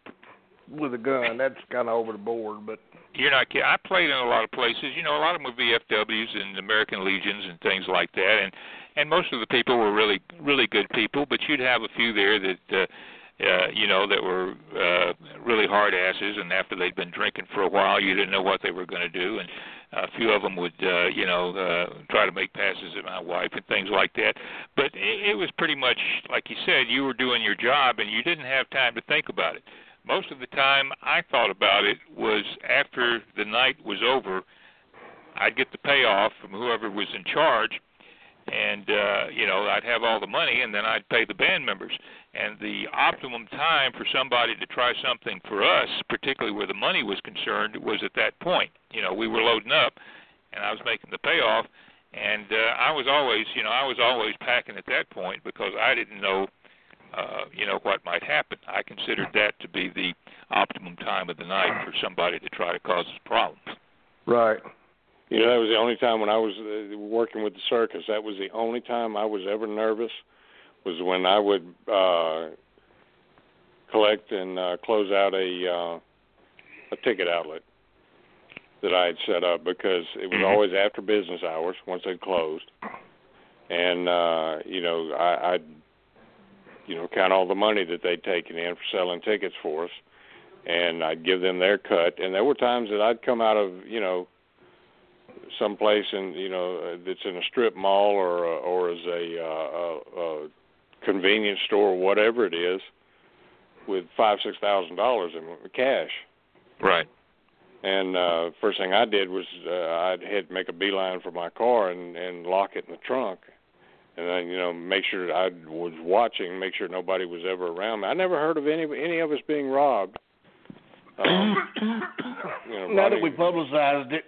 with a gun, that's kind of over the board, but. You're not kidding. I played in a lot of places. You know, a lot of them were VFWs and American Legions and things like that, and most of the people were really, really good people, but you'd have a few there that, you know, that were really hard asses, and after they'd been drinking for a while, you didn't know what they were going to do, and a few of them would, you know, try to make passes at my wife and things like that. But it was pretty much, like you said, you were doing your job, and you didn't have time to think about it. Most of the time I thought about it was after the night was over, I'd get the payoff from whoever was in charge, and, you know, I'd have all the money, and then I'd pay the band members. And the optimum time for somebody to try something for us, particularly where the money was concerned, was at that point. You know, we were loading up, and I was making the payoff, and I was always packing at that point because I didn't know, you know, what might happen. I considered that to be the optimum time of the night for somebody to try to cause us problems. Right. You know, that was the only time when I was working with the circus. That was the only time I was ever nervous was when I would collect and close out a ticket outlet that I had set up because it was always after business hours once they closed. And, you know, I'd you know, count all the money that they'd taken in for selling tickets for us, and I'd give them their cut. And there were times that I'd come out of, you know, some place in, you know, that's in a strip mall or as a convenience store, whatever it is, with $5,000-$6,000 in cash. Right. And first thing I did was I'd had to make a beeline for my car and lock it in the trunk. And then, you know, make sure I was watching, make sure nobody was ever around me. I never heard of any of us being robbed. You know, now that we publicized it.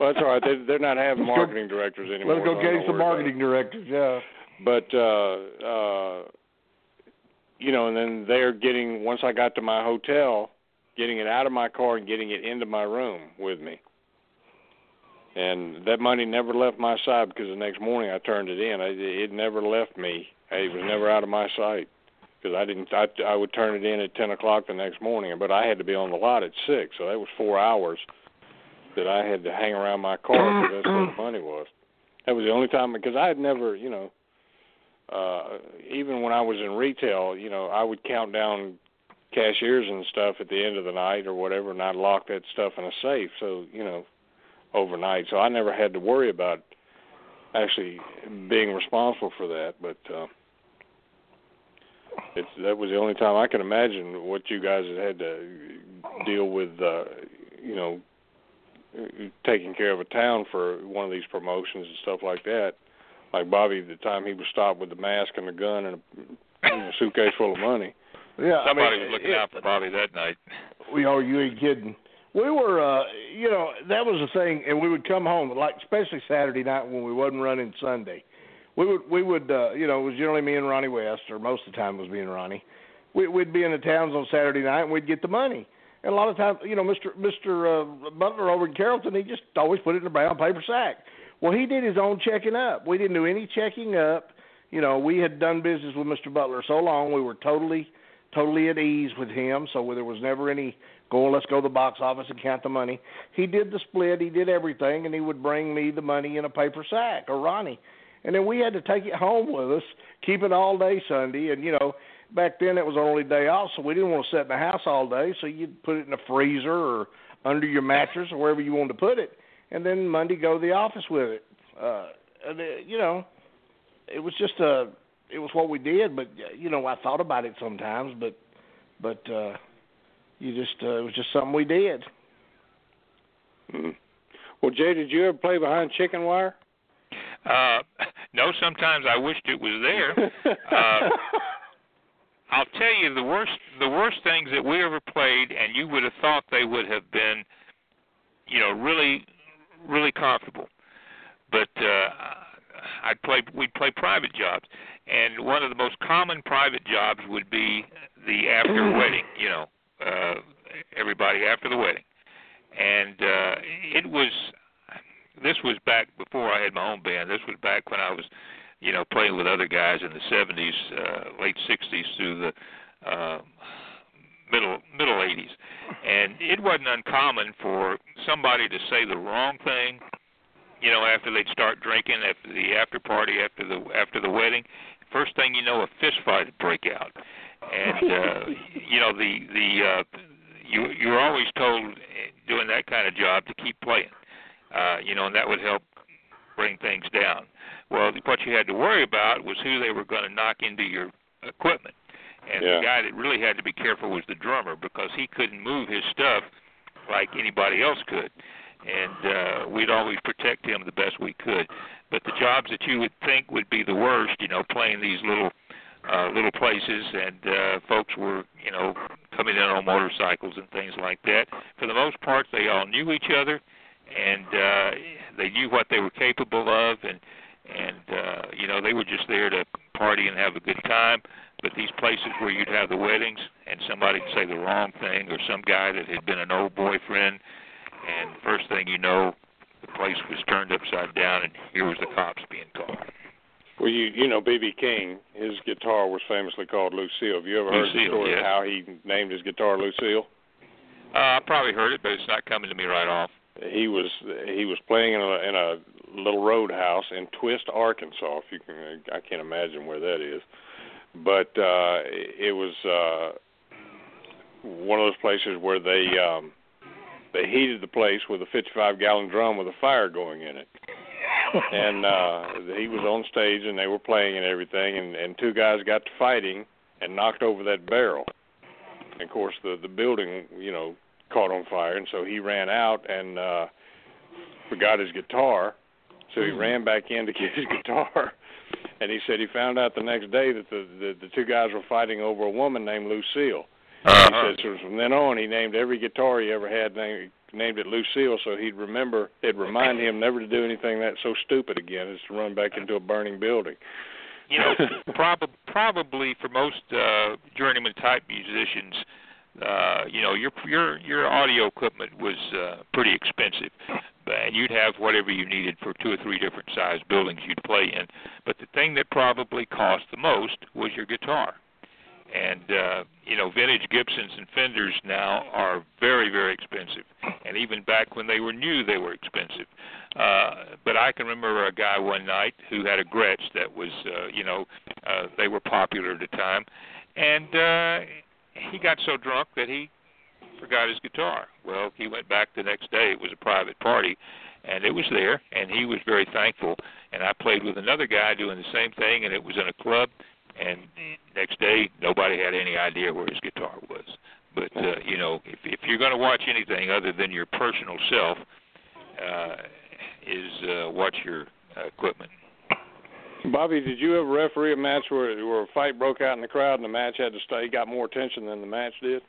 Well, that's all right. They're not having marketing directors anymore. Let's go get some marketing directors, yeah. But you know, and then they're getting, once I got to my hotel, getting it out of my car and getting it into my room with me. And that money never left my side because the next morning I turned it in. It never left me. It was never out of my sight because I didn't. I would turn it in at 10 o'clock the next morning, but I had to be on the lot at 6, so that was 4 hours that I had to hang around my car because that's where the money was. That was the only time, because I had never, you know, even when I was in retail, you know, I would count down cashiers and stuff at the end of the night or whatever, and I'd lock that stuff in a safe, so, you know, overnight. So I never had to worry about actually being responsible for that, but that was the only time I can imagine what you guys had to deal with, you know, taking care of a town for one of these promotions and stuff like that. Like Bobby, the time he was stopped with the mask and the gun and a suitcase full of money. Yeah, somebody was looking out for Bobby that night. You ain't kidding. We were, you know, that was the thing, and we would come home, like especially Saturday night when we wasn't running Sunday. We would, you know, it was generally me and Ronnie West, or most of the time it was me and Ronnie. We'd be in the towns on Saturday night, and we'd get the money. And a lot of times, you know, Mr. Butler over in Carrollton, he just always put it in a brown paper sack. Well, he did his own checking up. We didn't do any checking up. You know, we had done business with Mr. Butler so long, we were totally at ease with him, so there was never any let's go to the box office and count the money. He did the split, he did everything, and he would bring me the money in a paper sack, or Ronnie. And then we had to take it home with us, keep it all day Sunday. And, you know, back then it was our only day off, so we didn't want to sit in the house all day, so you'd put it in a freezer or under your mattress or wherever you wanted to put it. And then Monday, go to the office with it. You know, it was just it was what we did, but, you know, I thought about it sometimes, but you just, it was just something we did. Hmm. Well, Jay, did you ever play behind chicken wire? No, sometimes I wished it was there. I'll tell you the worst things that we ever played, and you would have thought they would have been, you know, really, really comfortable. But we'd play private jobs, and one of the most common private jobs would be the after wedding, you know. Everybody after the wedding, and this was back before I had my own band. This was back when I was, you know, playing with other guys in the 70s, late 60s through the middle 80s, and it wasn't uncommon for somebody to say the wrong thing, you know, after they'd start drinking, after the after party, after the wedding. First thing you know, a fist fight would break out. And, you know, you were always told doing that kind of job to keep playing, you know, and that would help bring things down. Well, what you had to worry about was who they were going to knock into your equipment. And The guy that really had to be careful was the drummer, because he couldn't move his stuff like anybody else could. And we'd always protect him the best we could. But the jobs that you would think would be the worst, you know, playing these little places, and folks were, you know, coming in on motorcycles and things like that. For the most part, they all knew each other, and they knew what they were capable of, and you know, they were just there to party and have a good time. But these places where you'd have the weddings, and somebody would say the wrong thing, or some guy that had been an old boyfriend, and first thing you know, the place was turned upside down, and here was the cops being called. Well, you know, B.B. King, his guitar was famously called Lucille. Have you ever heard the story of how he named his guitar Lucille? I probably heard it, but it's not coming to me right off. He was playing in a little roadhouse in Twist, Arkansas. I can't imagine where that is, but it was one of those places where they heated the place with a 55-gallon drum with a fire going in it. And he was on stage, and they were playing and everything, and two guys got to fighting and knocked over that barrel. And, of course, the building, you know, caught on fire, and so he ran out and forgot his guitar. So he ran back in to get his guitar. And he said he found out the next day that the two guys were fighting over a woman named Lucille. He said, so from then on, he named every guitar he ever had named it Lucille, so he'd remember, it'd remind him never to do anything that's so stupid again, is to run back into a burning building. you know, probably for most journeyman type musicians, you know, your audio equipment was pretty expensive, and you'd have whatever you needed for two or three different size buildings you'd play in. But the thing that probably cost the most was your guitar. And, you know, vintage Gibsons and Fenders now are very, very expensive. And even back when they were new, they were expensive. But I can remember a guy one night who had a Gretsch that was, you know, they were popular at the time. And he got so drunk that he forgot his guitar. Well, he went back the next day. It was a private party. And it was there, and he was very thankful. And I played with another guy doing the same thing, and it was in a club. And next day, nobody had any idea where his guitar was. But, you know, if you're going to watch anything other than your personal self, watch your equipment. Bobby, did you ever referee a match where a fight broke out in the crowd and the match had to stay, got more attention than the match did?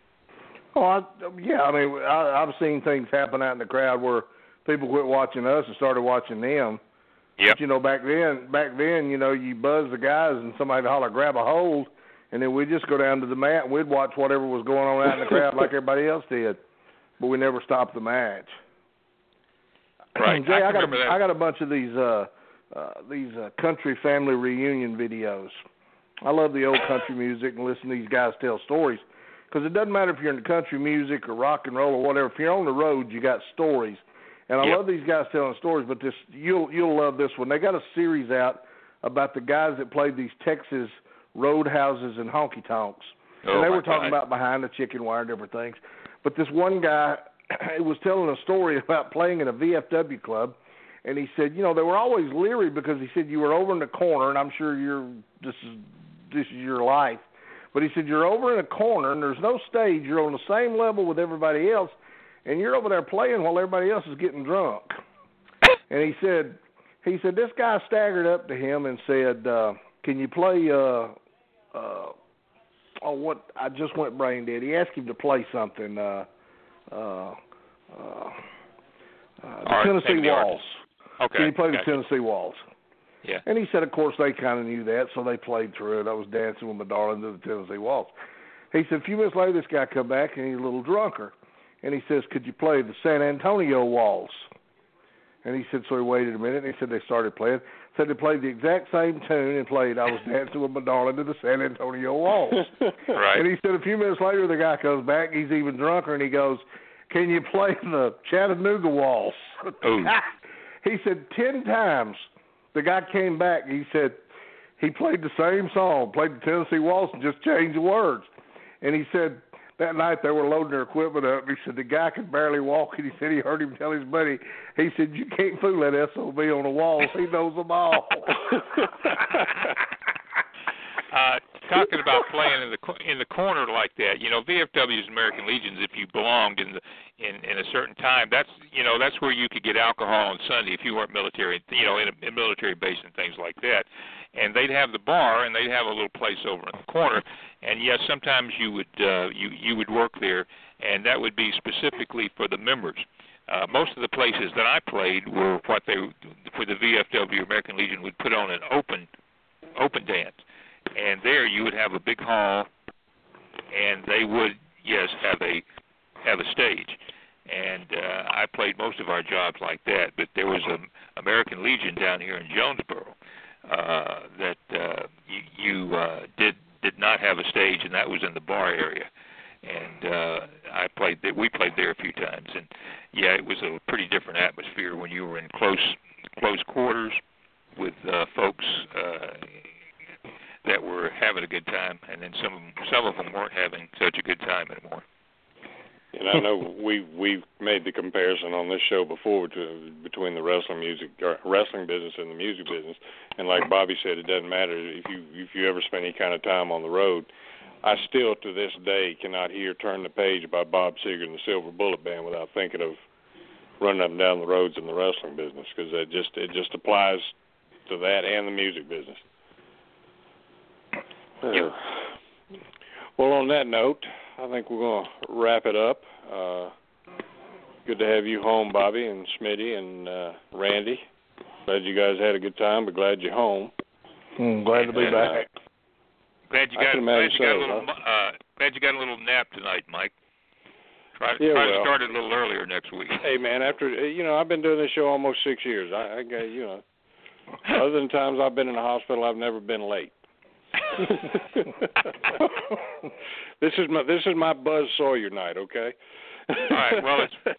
Oh, yeah. I mean, I've seen things happen out in the crowd where people quit watching us and started watching them. Yep. But, you know, back then, you know, you buzz the guys and somebody would holler, grab a hold, and then we'd just go down to the mat and we'd watch whatever was going on out in the crowd like everybody else did. But we never stopped the match. Right. Jay, I got a bunch of these country family reunion videos. I love the old country music and listen to these guys tell stories. Because it doesn't matter if you're in country music or rock and roll or whatever. If you're on the road, you got stories. And I love these guys telling stories, but this you'll love this one. They got a series out about the guys that played these Texas roadhouses and honky tonks. Oh, and they were talking about behind the chicken wire and different things. But this one guy was telling a story about playing in a VFW club, and he said, you know, they were always leery because he said you were over in the corner, and I'm sure this is your life. But he said you're over in a corner, and there's no stage. You're on the same level with everybody else. And you're over there playing while everybody else is getting drunk. And he said this guy staggered up to him and said, can you play, what, I just went brain dead. He asked him to play something, the Tennessee Waltz. Okay. Can you play the Tennessee Waltz? Yeah. And he said, of course, they kind of knew that, so they played through it. I was dancing with my darling to the Tennessee Waltz. He said, a few minutes later, this guy come back, and he's a little drunker. And he says, could you play the San Antonio Waltz? And he said, so he waited a minute, and he said they started playing. Said they played the exact same tune and played I Was Dancing with My Darling to the San Antonio Waltz. Right. And he said a few minutes later, the guy comes back, he's even drunker, and he goes, can you play the Chattanooga Waltz? He said 10 times. The guy came back, and he said he played the same song, played the Tennessee Waltz, and just changed the words. And he said, that night they were loading their equipment up. He said the guy could barely walk, and he said he heard him tell his buddy, he said, you can't fool that SOB on the walls. He knows them all. Talking about playing in the corner like that, you know, VFW's American Legions, if you belonged in a certain time, that's where you could get alcohol on Sunday if you weren't military, you know, in a military base and things like that. And they'd have the bar, and they'd have a little place over in the corner. And yes, sometimes you would you would work there, and that would be specifically for the members. Most of the places that I played were what they, for the VFW American Legion, would put on an open dance. And there you would have a big hall, and they would, yes, have a stage. And I played most of our jobs like that, but there was an American Legion down here in Jonesboro that did not have a stage, and that was in the bar area. And we played there a few times. And, yeah, it was a pretty different atmosphere when you were in close quarters with folks that were having a good time, and then some of them weren't having such a good time anymore. And I know we've made the comparison on this show before between the wrestling business and the music business. And like Bobby said, it doesn't matter if you ever spend any kind of time on the road. I still to this day cannot hear "Turn the Page" by Bob Seger and the Silver Bullet Band without thinking of running up and down the roads in the wrestling business, because it just applies to that and the music business. Yeah. Well, on that note, I think we're going to wrap it up. Good to have you home, Bobby and Smitty and Randy. Glad you guys had a good time, but glad you're home. Glad to be back. Glad you got a little nap tonight, Mike. Try to start it a little earlier next week. Hey, man, I've been doing this show almost 6 years. I other than times I've been in the hospital, I've never been late. This is my Buzz Sawyer night, okay? All right. Well,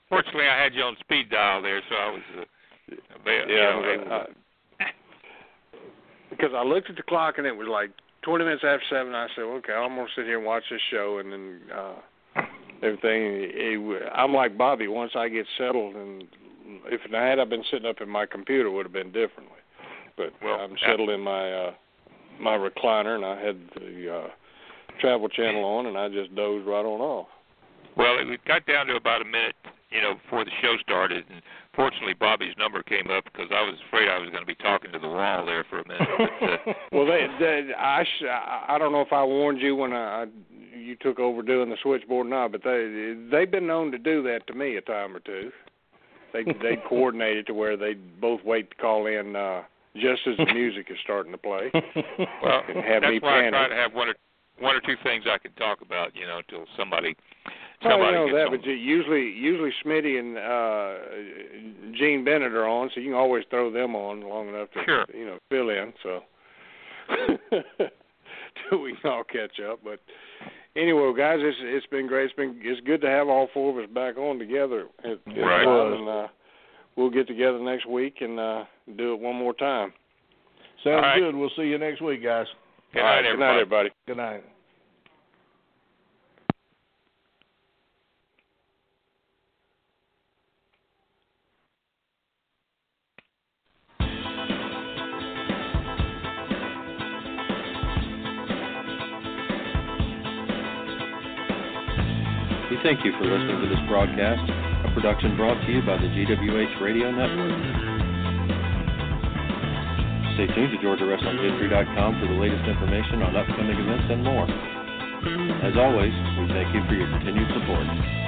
fortunately, I had you on speed dial there, so I was. Because I looked at the clock and it was like 20 minutes after 7. I said, "Okay, I'm gonna sit here and watch this show," and then. Everything, I'm like Bobby. Once I get settled, and if I've been sitting up in my computer, it would have been differently. But I'm settled in my recliner, and I had the Travel Channel on, and I just dozed right on off. Well, it got down to about a minute, before the show started, and fortunately Bobby's number came up because I was afraid I was going to be talking to the wall there for a minute. But, I don't know if I warned you when you took over doing the switchboard now, but they've been known to do that to me a time or two. They coordinated to where they both wait to call in just as the music is starting to play. Well, that's why I try to have one or two things I can talk about, until somebody gets that, but usually Smitty and Gene Bennett are on, so you can always throw them on long enough to fill in. So till we all catch up, but. Anyway, guys, it's been great. It's good to have all four of us back on together. Right. And, we'll get together next week and do it one more time. Sounds good. We'll see you next week, guys. Good night, everybody. Good night. Thank you for listening to this broadcast, a production brought to you by the GWH Radio Network. Stay tuned to GeorgiaWrestlingHistory.com for the latest information on upcoming events and more. As always, we thank you for your continued support.